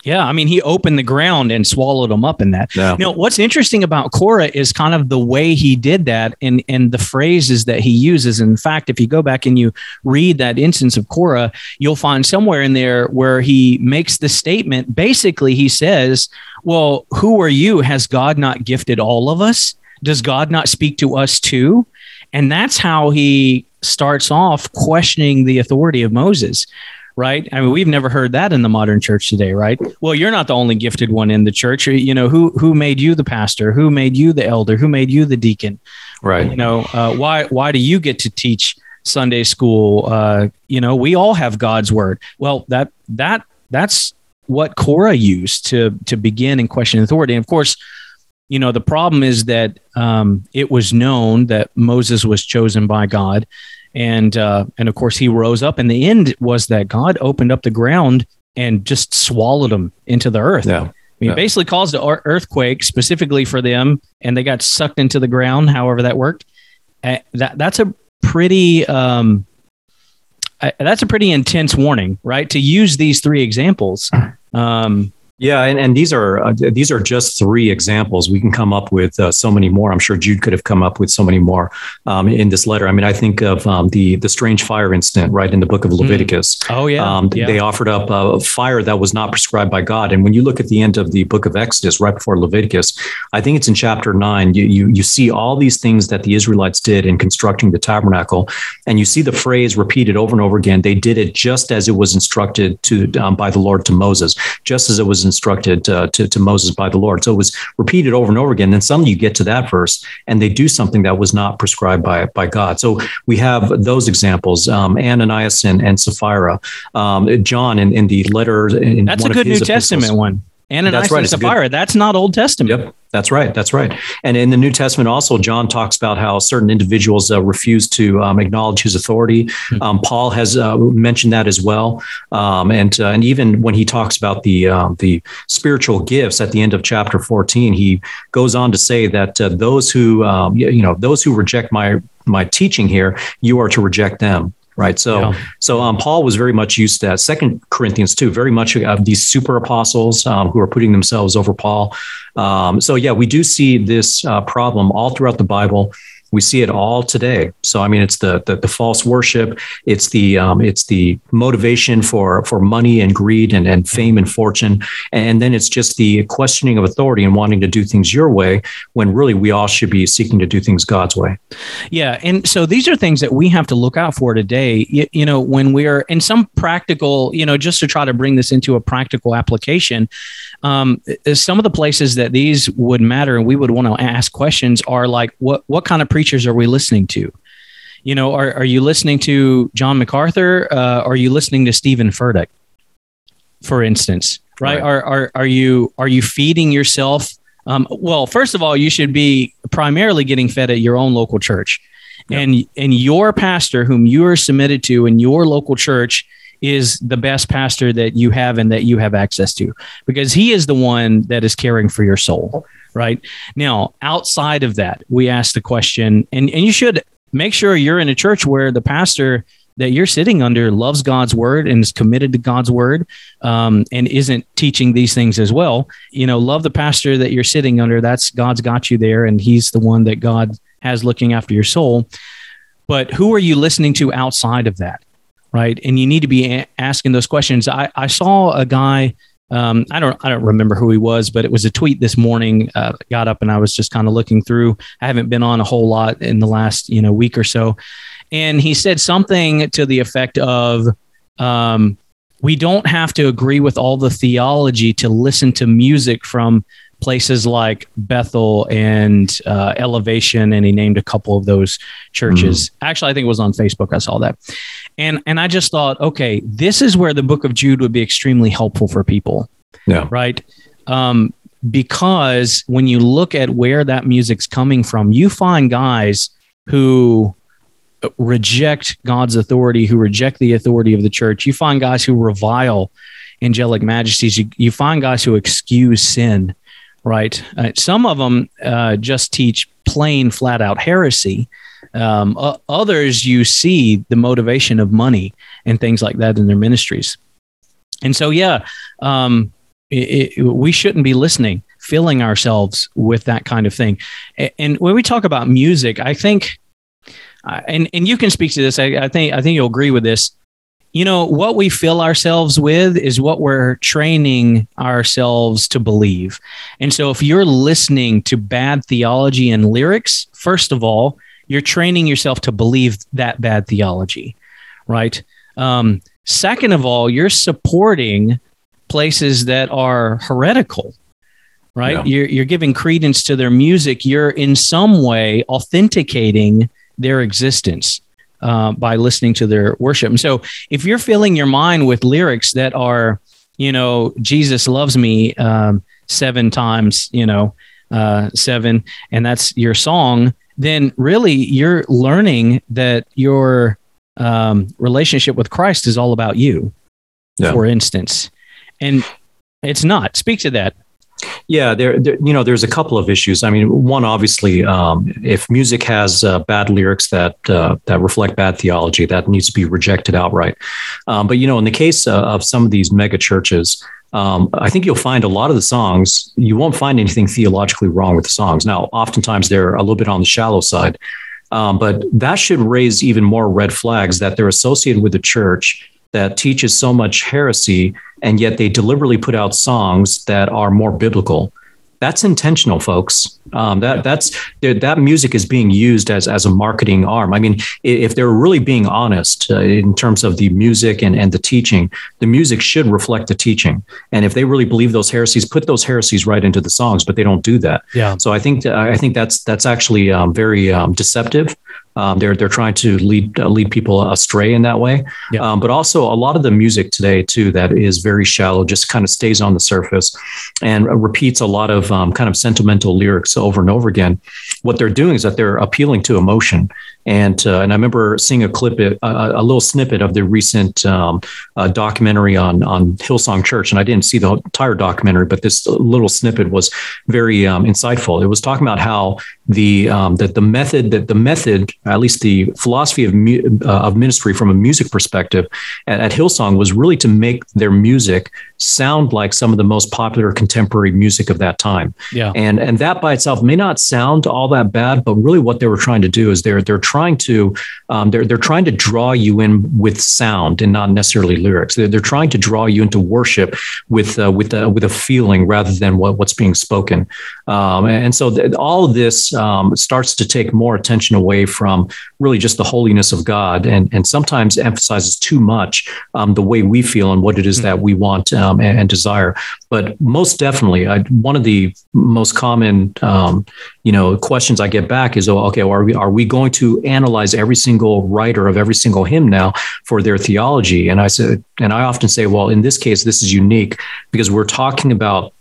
Yeah, I mean, he opened the ground and swallowed them up in that. Yeah. Now, what's interesting about Korah is kind of the way he did that and, and the phrases that he uses. In fact, if you go back and you read that instance of Korah, you'll find somewhere in there where he makes the statement. Basically, he says, well, who are you? Has God not gifted all of us? Does God not speak to us too? And that's how he starts off questioning the authority of Moses, right? I mean, we've never heard that in the modern church today, right? Well, you're not the only gifted one in the church. You know, who who made you the pastor? Who made you the elder? Who made you the deacon? Right. You know, uh, why why do you get to teach Sunday school? Uh, you know, we all have God's word. Well, that that that's what Korah used to to begin and question authority. And of course, you know, the problem is that um, it was known that Moses was chosen by God. And, uh, and of course, he rose up. And the end was that God opened up the ground and just swallowed him into the earth. Yeah. I mean, yeah. basically caused an earthquake specifically for them. And they got sucked into the ground, however that worked. Uh, that, that's a pretty... Um, uh, that's a pretty intense warning, right? To use these three examples. Um Yeah, and, and these are uh, these are just three examples. We can come up with uh, so many more. I'm sure Jude could have come up with so many more um, in this letter. I mean, I think of um, the the strange fire incident, right, in the book of Leviticus. Mm. Oh, yeah. Um, yeah. They offered up a fire that was not prescribed by God. And when you look at the end of the book of Exodus, right before Leviticus, I think it's in chapter nine, you you, you see all these things that the Israelites did in constructing the tabernacle. And you see the phrase repeated over and over again. They did it just as it was instructed to um, by the Lord to Moses, just as it was instructed uh, to, to Moses by the Lord. So it was repeated over and over again. Then suddenly you get to that verse and they do something that was not prescribed by, by God. So we have those examples, um, Ananias and, and Sapphira, um, John in, in the letter. In That's one a good New Testament epistles. One. Ananias and Sapphira, that's not Old Testament. Yep, that's right. That's right. And in the New Testament also, John talks about how certain individuals uh, refuse to um, acknowledge his authority. Um, Paul has uh, mentioned that as well. Um, and uh, and even when he talks about the uh, the spiritual gifts at the end of chapter fourteen, he goes on to say that uh, those who um, you, you know those who reject my my teaching here, you are to reject them. Right. So yeah. so um, Paul was very much used to that. Second Corinthians two, very much uh, these super apostles um, who are putting themselves over Paul. Um, so, yeah, we do see this uh, problem all throughout the Bible. We see it all today. So, I mean, it's the the, the false worship. It's the um, it's the motivation for for money and greed and, and fame and fortune. And then it's just the questioning of authority and wanting to do things your way when really we all should be seeking to do things God's way. Yeah. And so these are things that we have to look out for today, you, you know, when we are in some practical, you know, just to try to bring this into a practical application. Um, some of the places that these would matter and we would want to ask questions are like, what what kind of preachers are we listening to? You know, are, are you listening to John MacArthur? Uh, are you listening to Stephen Furtick, for instance? Right? right. Are are are you are you feeding yourself? Um, well, first of all, you should be primarily getting fed at your own local church, yep. and and your pastor, whom you are submitted to in your local church, is the best pastor that you have and that you have access to, because he is the one that is caring for your soul. Right now, outside of that, we ask the question, and, and you should make sure you're in a church where the pastor that you're sitting under loves God's word and is committed to God's word, um, and isn't teaching these things as well. You know, love the pastor that you're sitting under. That's God's got you there. And he's the one that God has looking after your soul. But who are you listening to outside of that? Right. And you need to be a- asking those questions. I, I saw a guy, um, I don't I don't remember who he was, but it was a tweet this morning. Uh, got up and I was just kind of looking through. I haven't been on a whole lot in the last, you know, week or so. And he said something to the effect of, um, we don't have to agree with all the theology to listen to music from places like Bethel and uh, Elevation. And he named a couple of those churches. Mm-hmm. Actually, I think it was on Facebook. I saw that. And and I just thought, okay, this is where the book of Jude would be extremely helpful for people. Yeah. Right. Um, because when you look at where that music's coming from, you find guys who reject God's authority, who reject the authority of the church. You find guys who revile angelic majesties. You, you find guys who excuse sin. Right. Uh, some of them uh, just teach plain, flat out heresy. Um, uh, others, you see the motivation of money and things like that in their ministries. And so, yeah, um, it, it, we shouldn't be listening, filling ourselves with that kind of thing. And, and when we talk about music, I think, uh, and, and you can speak to this, I, I think, I think you'll agree with this. You know, what we fill ourselves with is what we're training ourselves to believe. And so if you're listening to bad theology and lyrics, first of all, you're training yourself to believe that bad theology, right? Um, second of all, you're supporting places that are heretical, right? Yeah. You're, you're giving credence to their music. You're in some way authenticating their existence uh, by listening to their worship. And so if you're filling your mind with lyrics that are, you know, Jesus loves me um, seven times, you know, uh, seven, and that's your song, then really you're learning that your um, relationship with Christ is all about you, yeah. for instance. And it's not. Speak to that. Yeah, there, there, you know, there's a couple of issues. I mean, one, obviously, um, if music has uh, bad lyrics that uh, that reflect bad theology, that needs to be rejected outright. Um, but, you know, in the case uh, of some of these mega churches, Um, I think you'll find a lot of the songs, you won't find anything theologically wrong with the songs. Now, oftentimes they're a little bit on the shallow side, um, but that should raise even more red flags that they're associated with the church that teaches so much heresy, and yet they deliberately put out songs that are more biblical. That's intentional, folks. Um, that that's that music is being used as as a marketing arm. I mean, if they're really being honest uh, in terms of the music and, and the teaching, the music should reflect the teaching. And if they really believe those heresies, put those heresies right into the songs. But they don't do that. Yeah. So I think I think that's that's actually um, very um, deceptive. Um, they're they're trying to lead uh, lead people astray in that way. Yeah. Um, but also a lot of the music today too that is very shallow, just kind of stays on the surface and repeats a lot of um, kind of sentimental lyrics over and over again. What they're doing is that they're appealing to emotion. And uh, and I remember seeing a clip, a, a little snippet of the recent um, uh, documentary on on Hillsong Church, and I didn't see the entire documentary, but this little snippet was very um, insightful. It was talking about how the um, that the method that the method, at least the philosophy of mu- uh, of ministry from a music perspective at, at Hillsong was really to make their music sound like some of the most popular contemporary music of that time. Yeah. And and that by itself may not sound all that bad, but really what they were trying to do is they're they're trying Trying to, um, they're they're trying to draw you in with sound and not necessarily lyrics. They're, they're trying to draw you into worship with uh, with uh, with a feeling rather than what, what's being spoken. Um, and so th- all of this um, starts to take more attention away from really just the holiness of God, and and sometimes emphasizes too much um, the way we feel and what it is that we want um, and, and desire. But most definitely, I, one of the most common um, you know questions I get back is, oh, okay, well, are we are we going to analyze every single writer of every single hymn now for their theology? And I said, and I often say, well, in this case, this is unique because we're talking about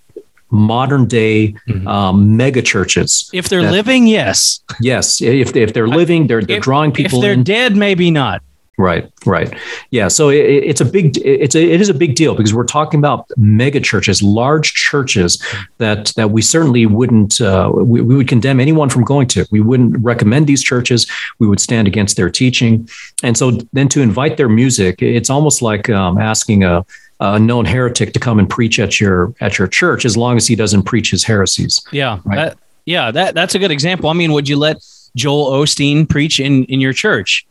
modern day mm-hmm. um, mega churches. If they're that, living, yes, yes. If they, if they're living, they're they're if, drawing people. If they're in. Dead, maybe not. Right, right, yeah. So it, it's a big, it's a, it is a big deal because we're talking about mega churches, large churches that that we certainly wouldn't, uh, we, we would condemn anyone from going to. We wouldn't recommend these churches. We would stand against their teaching, and so then to invite their music, it's almost like um, asking a. a known heretic to come and preach at your at your church, as long as he doesn't preach his heresies. Yeah. Right? That, yeah. That that's a good example. I mean, would you let Joel Osteen preach in, in your church?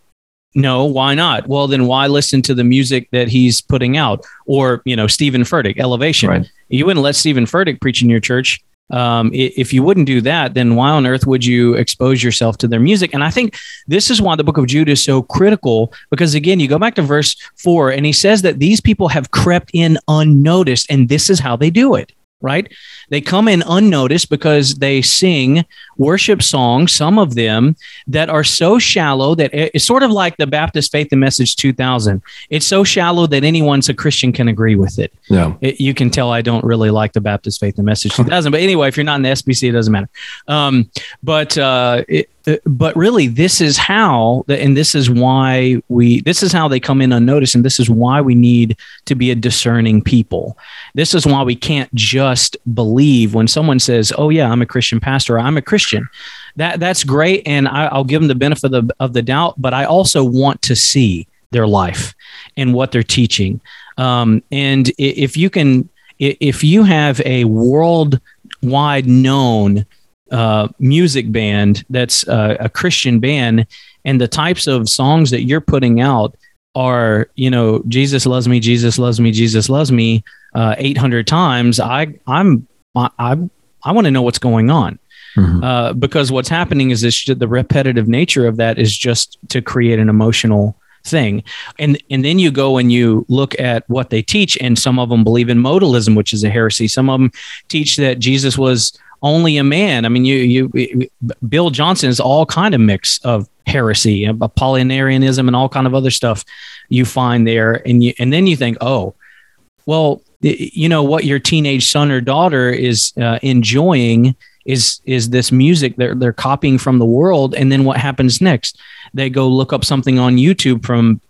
No, why not? Well, then why listen to the music that he's putting out? Or, you know, Stephen Furtick, Elevation. Right. You wouldn't let Stephen Furtick preach in your church. Um, if you wouldn't do that, then why on earth would you expose yourself to their music? And I think this is why the book of Jude is so critical, because again, you go back to verse four and he says that these people have crept in unnoticed, and this is how they do it, right? They come in unnoticed because they sing worship songs, some of them that are so shallow that it's sort of like the Baptist Faith and Message two thousand. It's so shallow that anyone's a Christian can agree with it. Yeah. It, you can tell I don't really like the Baptist Faith and Message two thousand, but anyway, if you're not in the S B C, it doesn't matter. Um, but uh, it, but really, this is how, and this is why we, this is how they come in unnoticed, and this is why we need to be a discerning people. This is why we can't just believe when someone says, "Oh yeah, I'm a Christian pastor," or "I'm a Christian." Christian. That that's great. And I, I'll give them the benefit of the, of the doubt, but I also want to see their life and what they're teaching. Um, and if you can, if you have a worldwide known uh, music band, that's a, a Christian band, and the types of songs that you're putting out are, you know, Jesus loves me, Jesus loves me, Jesus loves me uh, eight hundred times. I, I'm, I, I, I want to know what's going on. Mm-hmm. Uh, because what's happening is this, the repetitive nature of that is just to create an emotional thing. And and then you go and you look at what they teach, and some of them believe in modalism, which is a heresy. Some of them teach that Jesus was only a man. I mean, you you Bill Johnson is all kind of mix of heresy, Apollinarianism, and all kind of other stuff you find there. And you, and then you think, oh, well, you know, what your teenage son or daughter is uh, enjoying is is this music they're, they're copying from the world. And then what happens next? They go look up something on YouTube from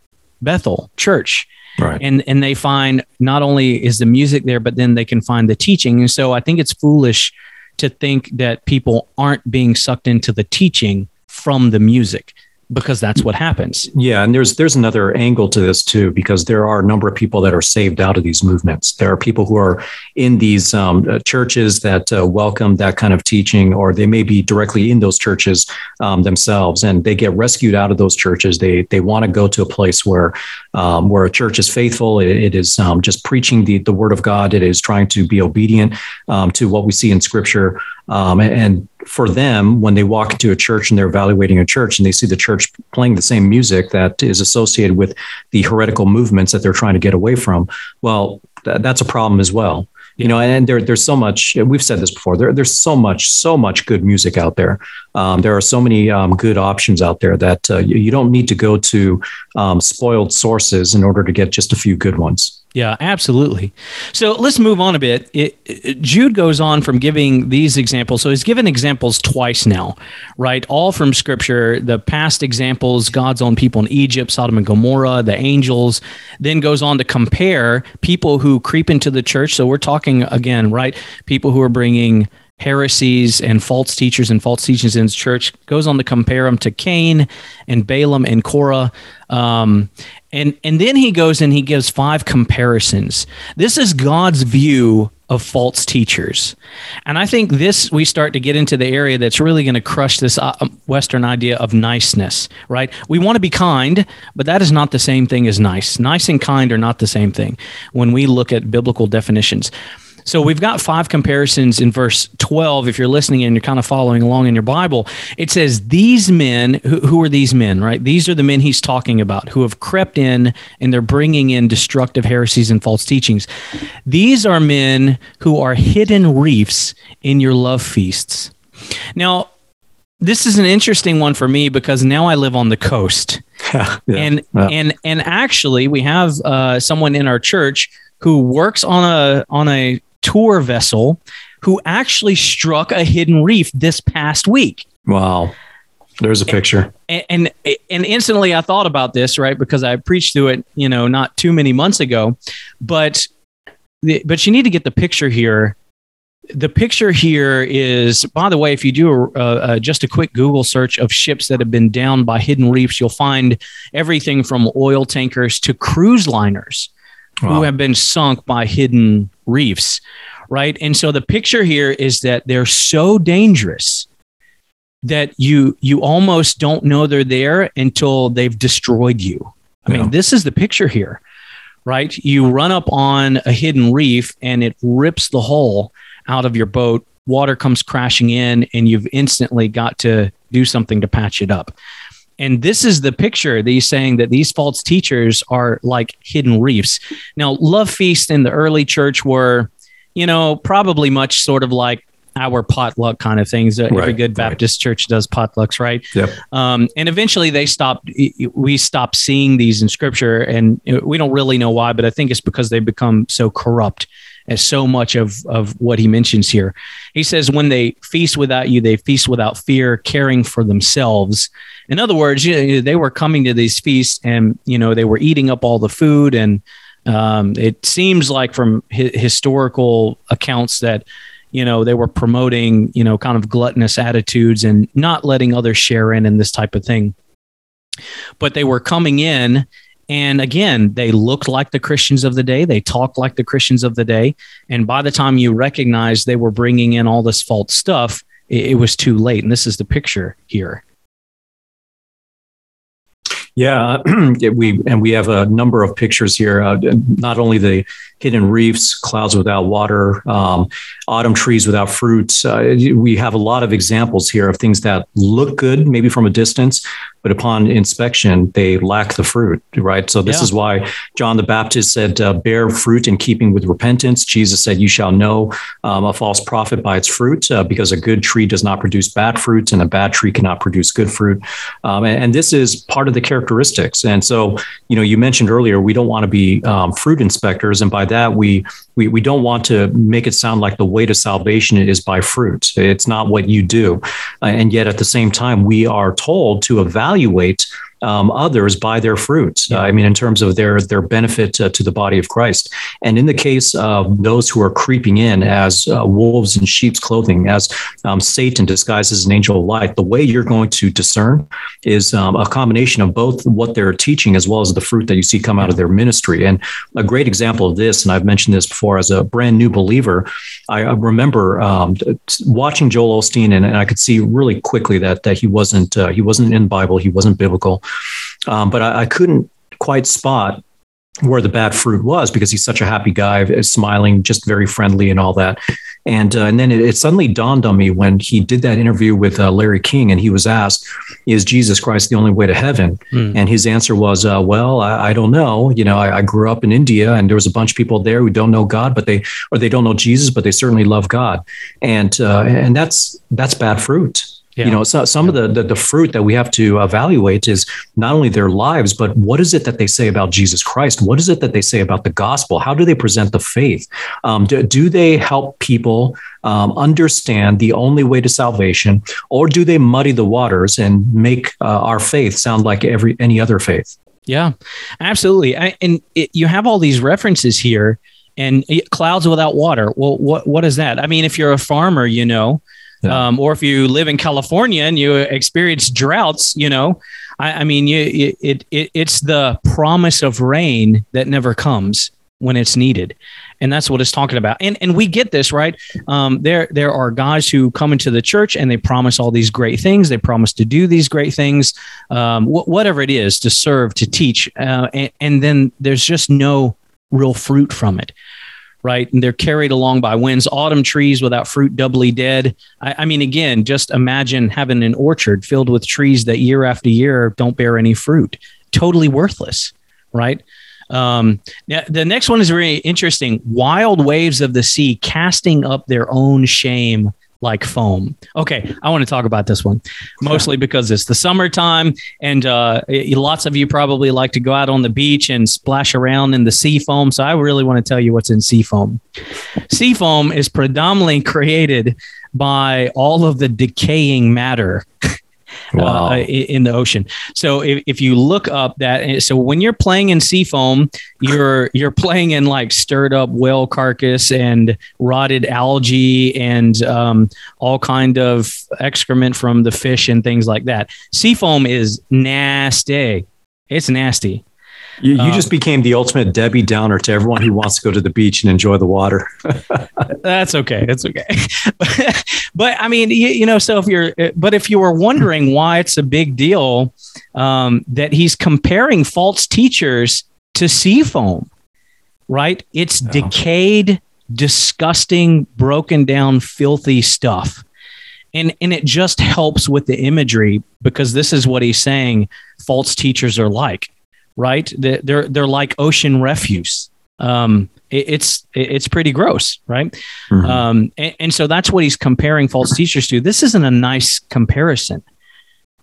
Bethel Church. Right. And, and they find not only is the music there, but then they can find the teaching. And so I think it's foolish to think that people aren't being sucked into the teaching from the music, because that's what happens. Yeah. And there's there's another angle to this, too, because there are a number of people that are saved out of these movements. There are people who are in these um, uh, churches that uh, welcome that kind of teaching, or they may be directly in those churches um, themselves, and they get rescued out of those churches. They they want to go to a place where um, where a church is faithful. It, it is um, just preaching the, the word of God. It is trying to be obedient um, to what we see in Scripture. Um, and, and for them, when they walk into a church and they're evaluating a church and they see the church playing the same music that is associated with the heretical movements that they're trying to get away from, well, th- that's a problem as well. You know, and there, there's so much, we've said this before, there, there's so much, so much good music out there. Um, there are so many um, good options out there that uh, you, you don't need to go to um, spoiled sources in order to get just a few good ones. Yeah, absolutely. So let's move on a bit. It, it, Jude goes on from giving these examples. So he's given examples twice now, right? All from Scripture, the past examples, God's own people in Egypt, Sodom and Gomorrah, the angels, then goes on to compare people who creep into the church. So we're talking again, right? People who are bringing heresies and false teachers and false teachings in his church, goes on to compare them to Cain and Balaam and Korah. Um, and, and then he goes and he gives five comparisons. This is God's view of false teachers. And I think this, we start to get into the area that's really going to crush this Western idea of niceness, right? We want to be kind, but that is not the same thing as nice. Nice and kind are not the same thing when we look at biblical definitions. So we've got five comparisons in verse twelve. If you're listening and you're kind of following along in your Bible, it says, these men, who, who are these men, right? These are the men he's talking about who have crept in and they're bringing in destructive heresies and false teachings. These are men who are hidden reefs in your love feasts. Now, this is an interesting one for me because now I live on the coast. yeah, and, yeah. and, and actually we have uh, someone in our church who works on a, on a, tour vessel who actually struck a hidden reef this past week. Wow. There's a picture. And, and, and instantly I thought about this, right? Because I preached through it, you know, not too many months ago, but, the, but you need to get the picture here. The picture here is, by the way, if you do a, uh, just a quick Google search of ships that have been downed by hidden reefs, you'll find everything from oil tankers to cruise liners. Wow. Who have been sunk by hidden reefs, right? And so the picture here is that they're so dangerous that you you almost don't know they're there until they've destroyed you. I yeah. mean, this is the picture here, right? You run up on a hidden reef and it rips the hull out of your boat. Water comes crashing in and you've instantly got to do something to patch it up. And this is the picture that he's saying that these false teachers are like hidden reefs. Now, love feasts in the early church were, you know, probably much sort of like our potluck kind of things. Right, Every good Baptist right. church does potlucks, right? Yep. Um, and eventually they stopped, we stopped seeing these in Scripture, and we don't really know why, but I think it's because they've become so corrupt as so much of, of what he mentions here. He says, when they feast without you, they feast without fear, caring for themselves. In other words, you know, they were coming to these feasts and, you know, they were eating up all the food. And um, it seems like from hi- historical accounts that, you know, they were promoting, you know, kind of gluttonous attitudes and not letting others share in and this type of thing. But they were coming in. And again, they looked like the Christians of the day. They talked like the Christians of the day. And by the time you recognize they were bringing in all this false stuff, it, it was too late. And this is the picture here. Yeah, we and we have a number of pictures here, uh, not only the hidden reefs, clouds without water, um, autumn trees without fruit. Uh, we have a lot of examples here of things that look good, maybe from a distance, but upon inspection, they lack the fruit, right? So this yeah. is why John the Baptist said, uh, bear fruit in keeping with repentance. Jesus said, you shall know um, a false prophet by its fruit, uh, because a good tree does not produce bad fruits and a bad tree cannot produce good fruit. Um, and, and this is part of the character. Characteristics. And so, you know, you mentioned earlier, we don't want to be um, fruit inspectors. And by that, we, we we don't want to make it sound like the way to salvation is by fruit. It's not what you do. Uh, and yet at the same time, we are told to evaluate Um, others by their fruits. Uh, I mean, in terms of their their benefit uh, to the body of Christ. And in the case of those who are creeping in as uh, wolves in sheep's clothing, as um, Satan disguises as an angel of light, the way you're going to discern is um, a combination of both what they're teaching as well as the fruit that you see come out of their ministry. And a great example of this, and I've mentioned this before, as a brand new believer, I remember um, watching Joel Osteen, and, and I could see really quickly that that he wasn't uh, he wasn't in the Bible, he wasn't biblical. Um, but I, I couldn't quite spot where the bad fruit was because he's such a happy guy, smiling, just very friendly and all that. And uh, and then it, it suddenly dawned on me when he did that interview with uh, Larry King, and he was asked, is Jesus Christ the only way to heaven? Mm. And his answer was, uh, well, I, I don't know. You know, I, I grew up in India, and there was a bunch of people there who don't know God, but they, or they don't know Jesus, but they certainly love God. And uh, and that's that's bad fruit. Yeah. You know, so, some yeah. of the, the the fruit that we have to evaluate is not only their lives, but what is it that they say about Jesus Christ? What is it that they say about the gospel? How do they present the faith? Um, do, do they help people um, understand the only way to salvation, or do they muddy the waters and make uh, our faith sound like every any other faith? Yeah, absolutely. I, and it, you have all these references here, and clouds without water. Well, what what is that? I mean, if you're a farmer, you know. Um, or if you live in California and you experience droughts, you know, I, I mean, you, you, it, it it's the promise of rain that never comes when it's needed. And that's what it's talking about. And and we get this, right? Um, there, there are guys who come into the church and they promise all these great things. They promise to do these great things, um, wh- whatever it is, to serve, to teach. Uh, and, and then there's just no real fruit from it. Right. And they're carried along by winds, autumn trees without fruit, doubly dead. I, I mean, again, just imagine having an orchard filled with trees that year after year don't bear any fruit. Totally worthless. Right. Um, now, the next one is really interesting. Wild waves of the sea casting up their own shame like foam. Okay. I want to talk about this one mostly because it's the summertime and uh, it, lots of you probably like to go out on the beach and splash around in the sea foam. So I really want to tell you what's in sea foam. Sea foam is predominantly created by all of the decaying matter wow. uh, in the ocean. So if, if you look up that, so when you're playing in sea foam, you're, you're playing in like stirred up whale carcass and rotted algae and um, all kind of excrement from the fish and things like that. Sea foam is nasty. It's nasty. You, you um, just became the ultimate Debbie Downer to everyone who wants to go to the beach and enjoy the water. That's okay. That's okay. but, but I mean, you, you know, so if you're, but if you were wondering why it's a big deal um, that he's comparing false teachers to sea foam, right? It's oh. decayed, disgusting, broken down, filthy stuff. And, and it just helps with the imagery because this is what he's saying false teachers are like. Right. They're they're like ocean refuse. Um, it, it's it's pretty gross. Right. Mm-hmm. Um, and, and so that's what he's comparing false teachers to. This isn't a nice comparison.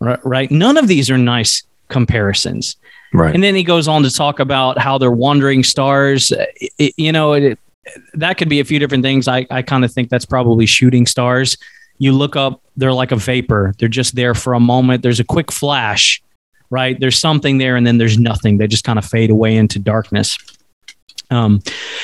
Right. None of these are nice comparisons. Right. And then he goes on to talk about how they're wandering stars. It, it, you know, it, that could be a few different things. I, I kind of think that's probably shooting stars. You look up, they're like a vapor. They're just there for a moment. There's a quick flash. Right. There's something there and then there's nothing. They just kind of fade away into darkness. Um,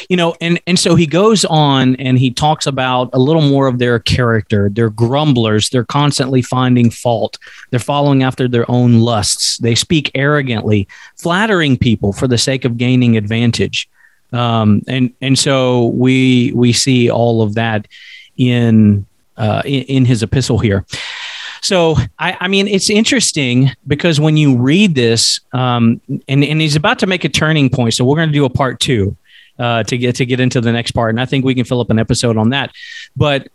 you know, and, and so he goes on and he talks about a little more of their character. They're grumblers. They're constantly finding fault. They're following after their own lusts. They speak arrogantly, flattering people for the sake of gaining advantage. Um, and and so we we see all of that in uh, in, in his epistle here. So, I, I mean, it's interesting because when you read this, um, and, and he's about to make a turning point. So we're going to do a part two uh, to get to get into the next part. And I think we can fill up an episode on that. But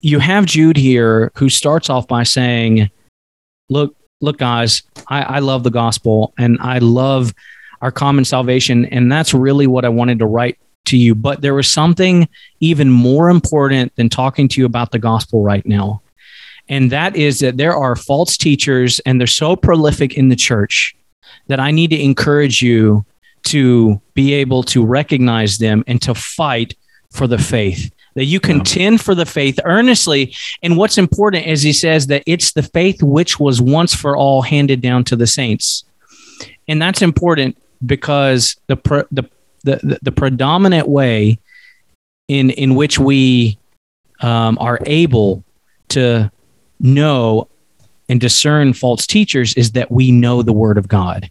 you have Jude here who starts off by saying, look, look, guys, I, I love the gospel and I love our common salvation. And that's really what I wanted to write to you. But there was something even more important than talking to you about the gospel right now. And that is that there are false teachers and they're so prolific in the church that I need to encourage you to be able to recognize them and to fight for the faith, that you contend for the faith earnestly. And what's important is he says that it's the faith which was once for all handed down to the saints. And that's important because the the the, the predominant way in, in which we um, are able to know and discern false teachers is that we know the word of God.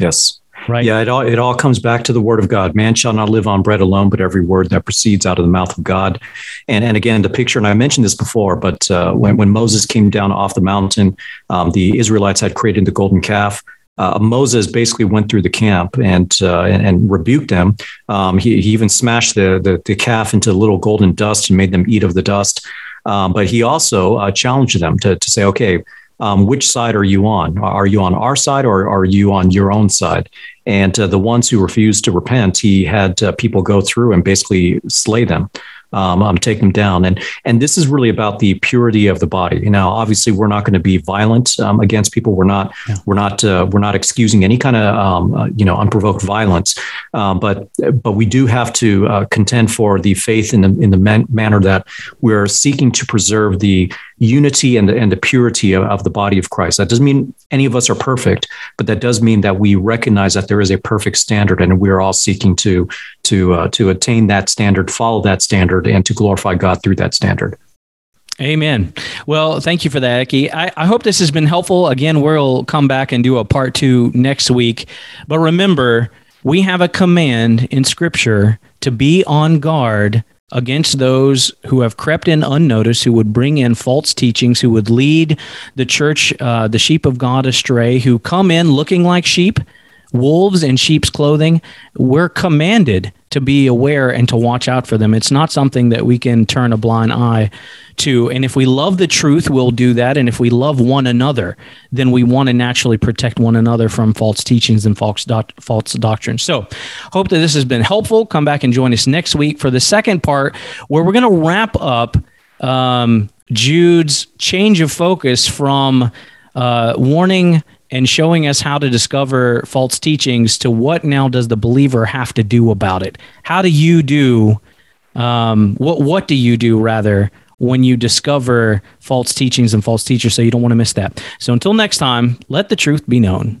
Yes. Right. Yeah. It all, it all comes back to the word of God. Man shall not live on bread alone, but every word that proceeds out of the mouth of God. And, and again, the picture, and I mentioned this before, but uh, when, when Moses came down off the mountain, um, the Israelites had created the golden calf. Uh, Moses basically went through the camp and uh, and, and rebuked them. Um, he, he even smashed the, the the calf into little golden dust and made them eat of the dust. Um, but he also uh, challenged them to to say, okay, um, which side are you on? Are you on our side or are you on your own side? And uh, the ones who refused to repent, he had uh, people go through and basically slay them. Um, um, take them down. And and this is really about the purity of the body. You know, obviously we're not going to be violent um, against people. We're not, yeah. we're not, uh, we're not excusing any kind of, um, uh, you know, unprovoked violence. Um, but, but we do have to uh, contend for the faith in the, in the man- manner that we're seeking to preserve the unity and the, and the purity of, of the body of Christ. That doesn't mean any of us are perfect, but that does mean that we recognize that there is a perfect standard and we're all seeking to, to, uh, to attain that standard, follow that standard, and to glorify God through that standard. Amen. Well, thank you for that, Eki. I, I hope this has been helpful. Again, we'll come back and do a part two next week. But remember, we have a command in Scripture to be on guard against those who have crept in unnoticed, who would bring in false teachings, who would lead the church, uh, the sheep of God astray, who come in looking like sheep, wolves in sheep's clothing. We're commanded to be aware and to watch out for them. It's not something that we can turn a blind eye to. And if we love the truth, we'll do that. And if we love one another, then we want to naturally protect one another from false teachings and false doc- false doctrines. So hope that this has been helpful. Come back and join us next week for the second part, where we're going to wrap up um, Jude's change of focus from uh, warning and showing us how to discover false teachings to what now does the believer have to do about it? How do you do, um, what What do you do, rather, when you discover false teachings and false teachers, so you don't want to miss that? So until next time, let the truth be known.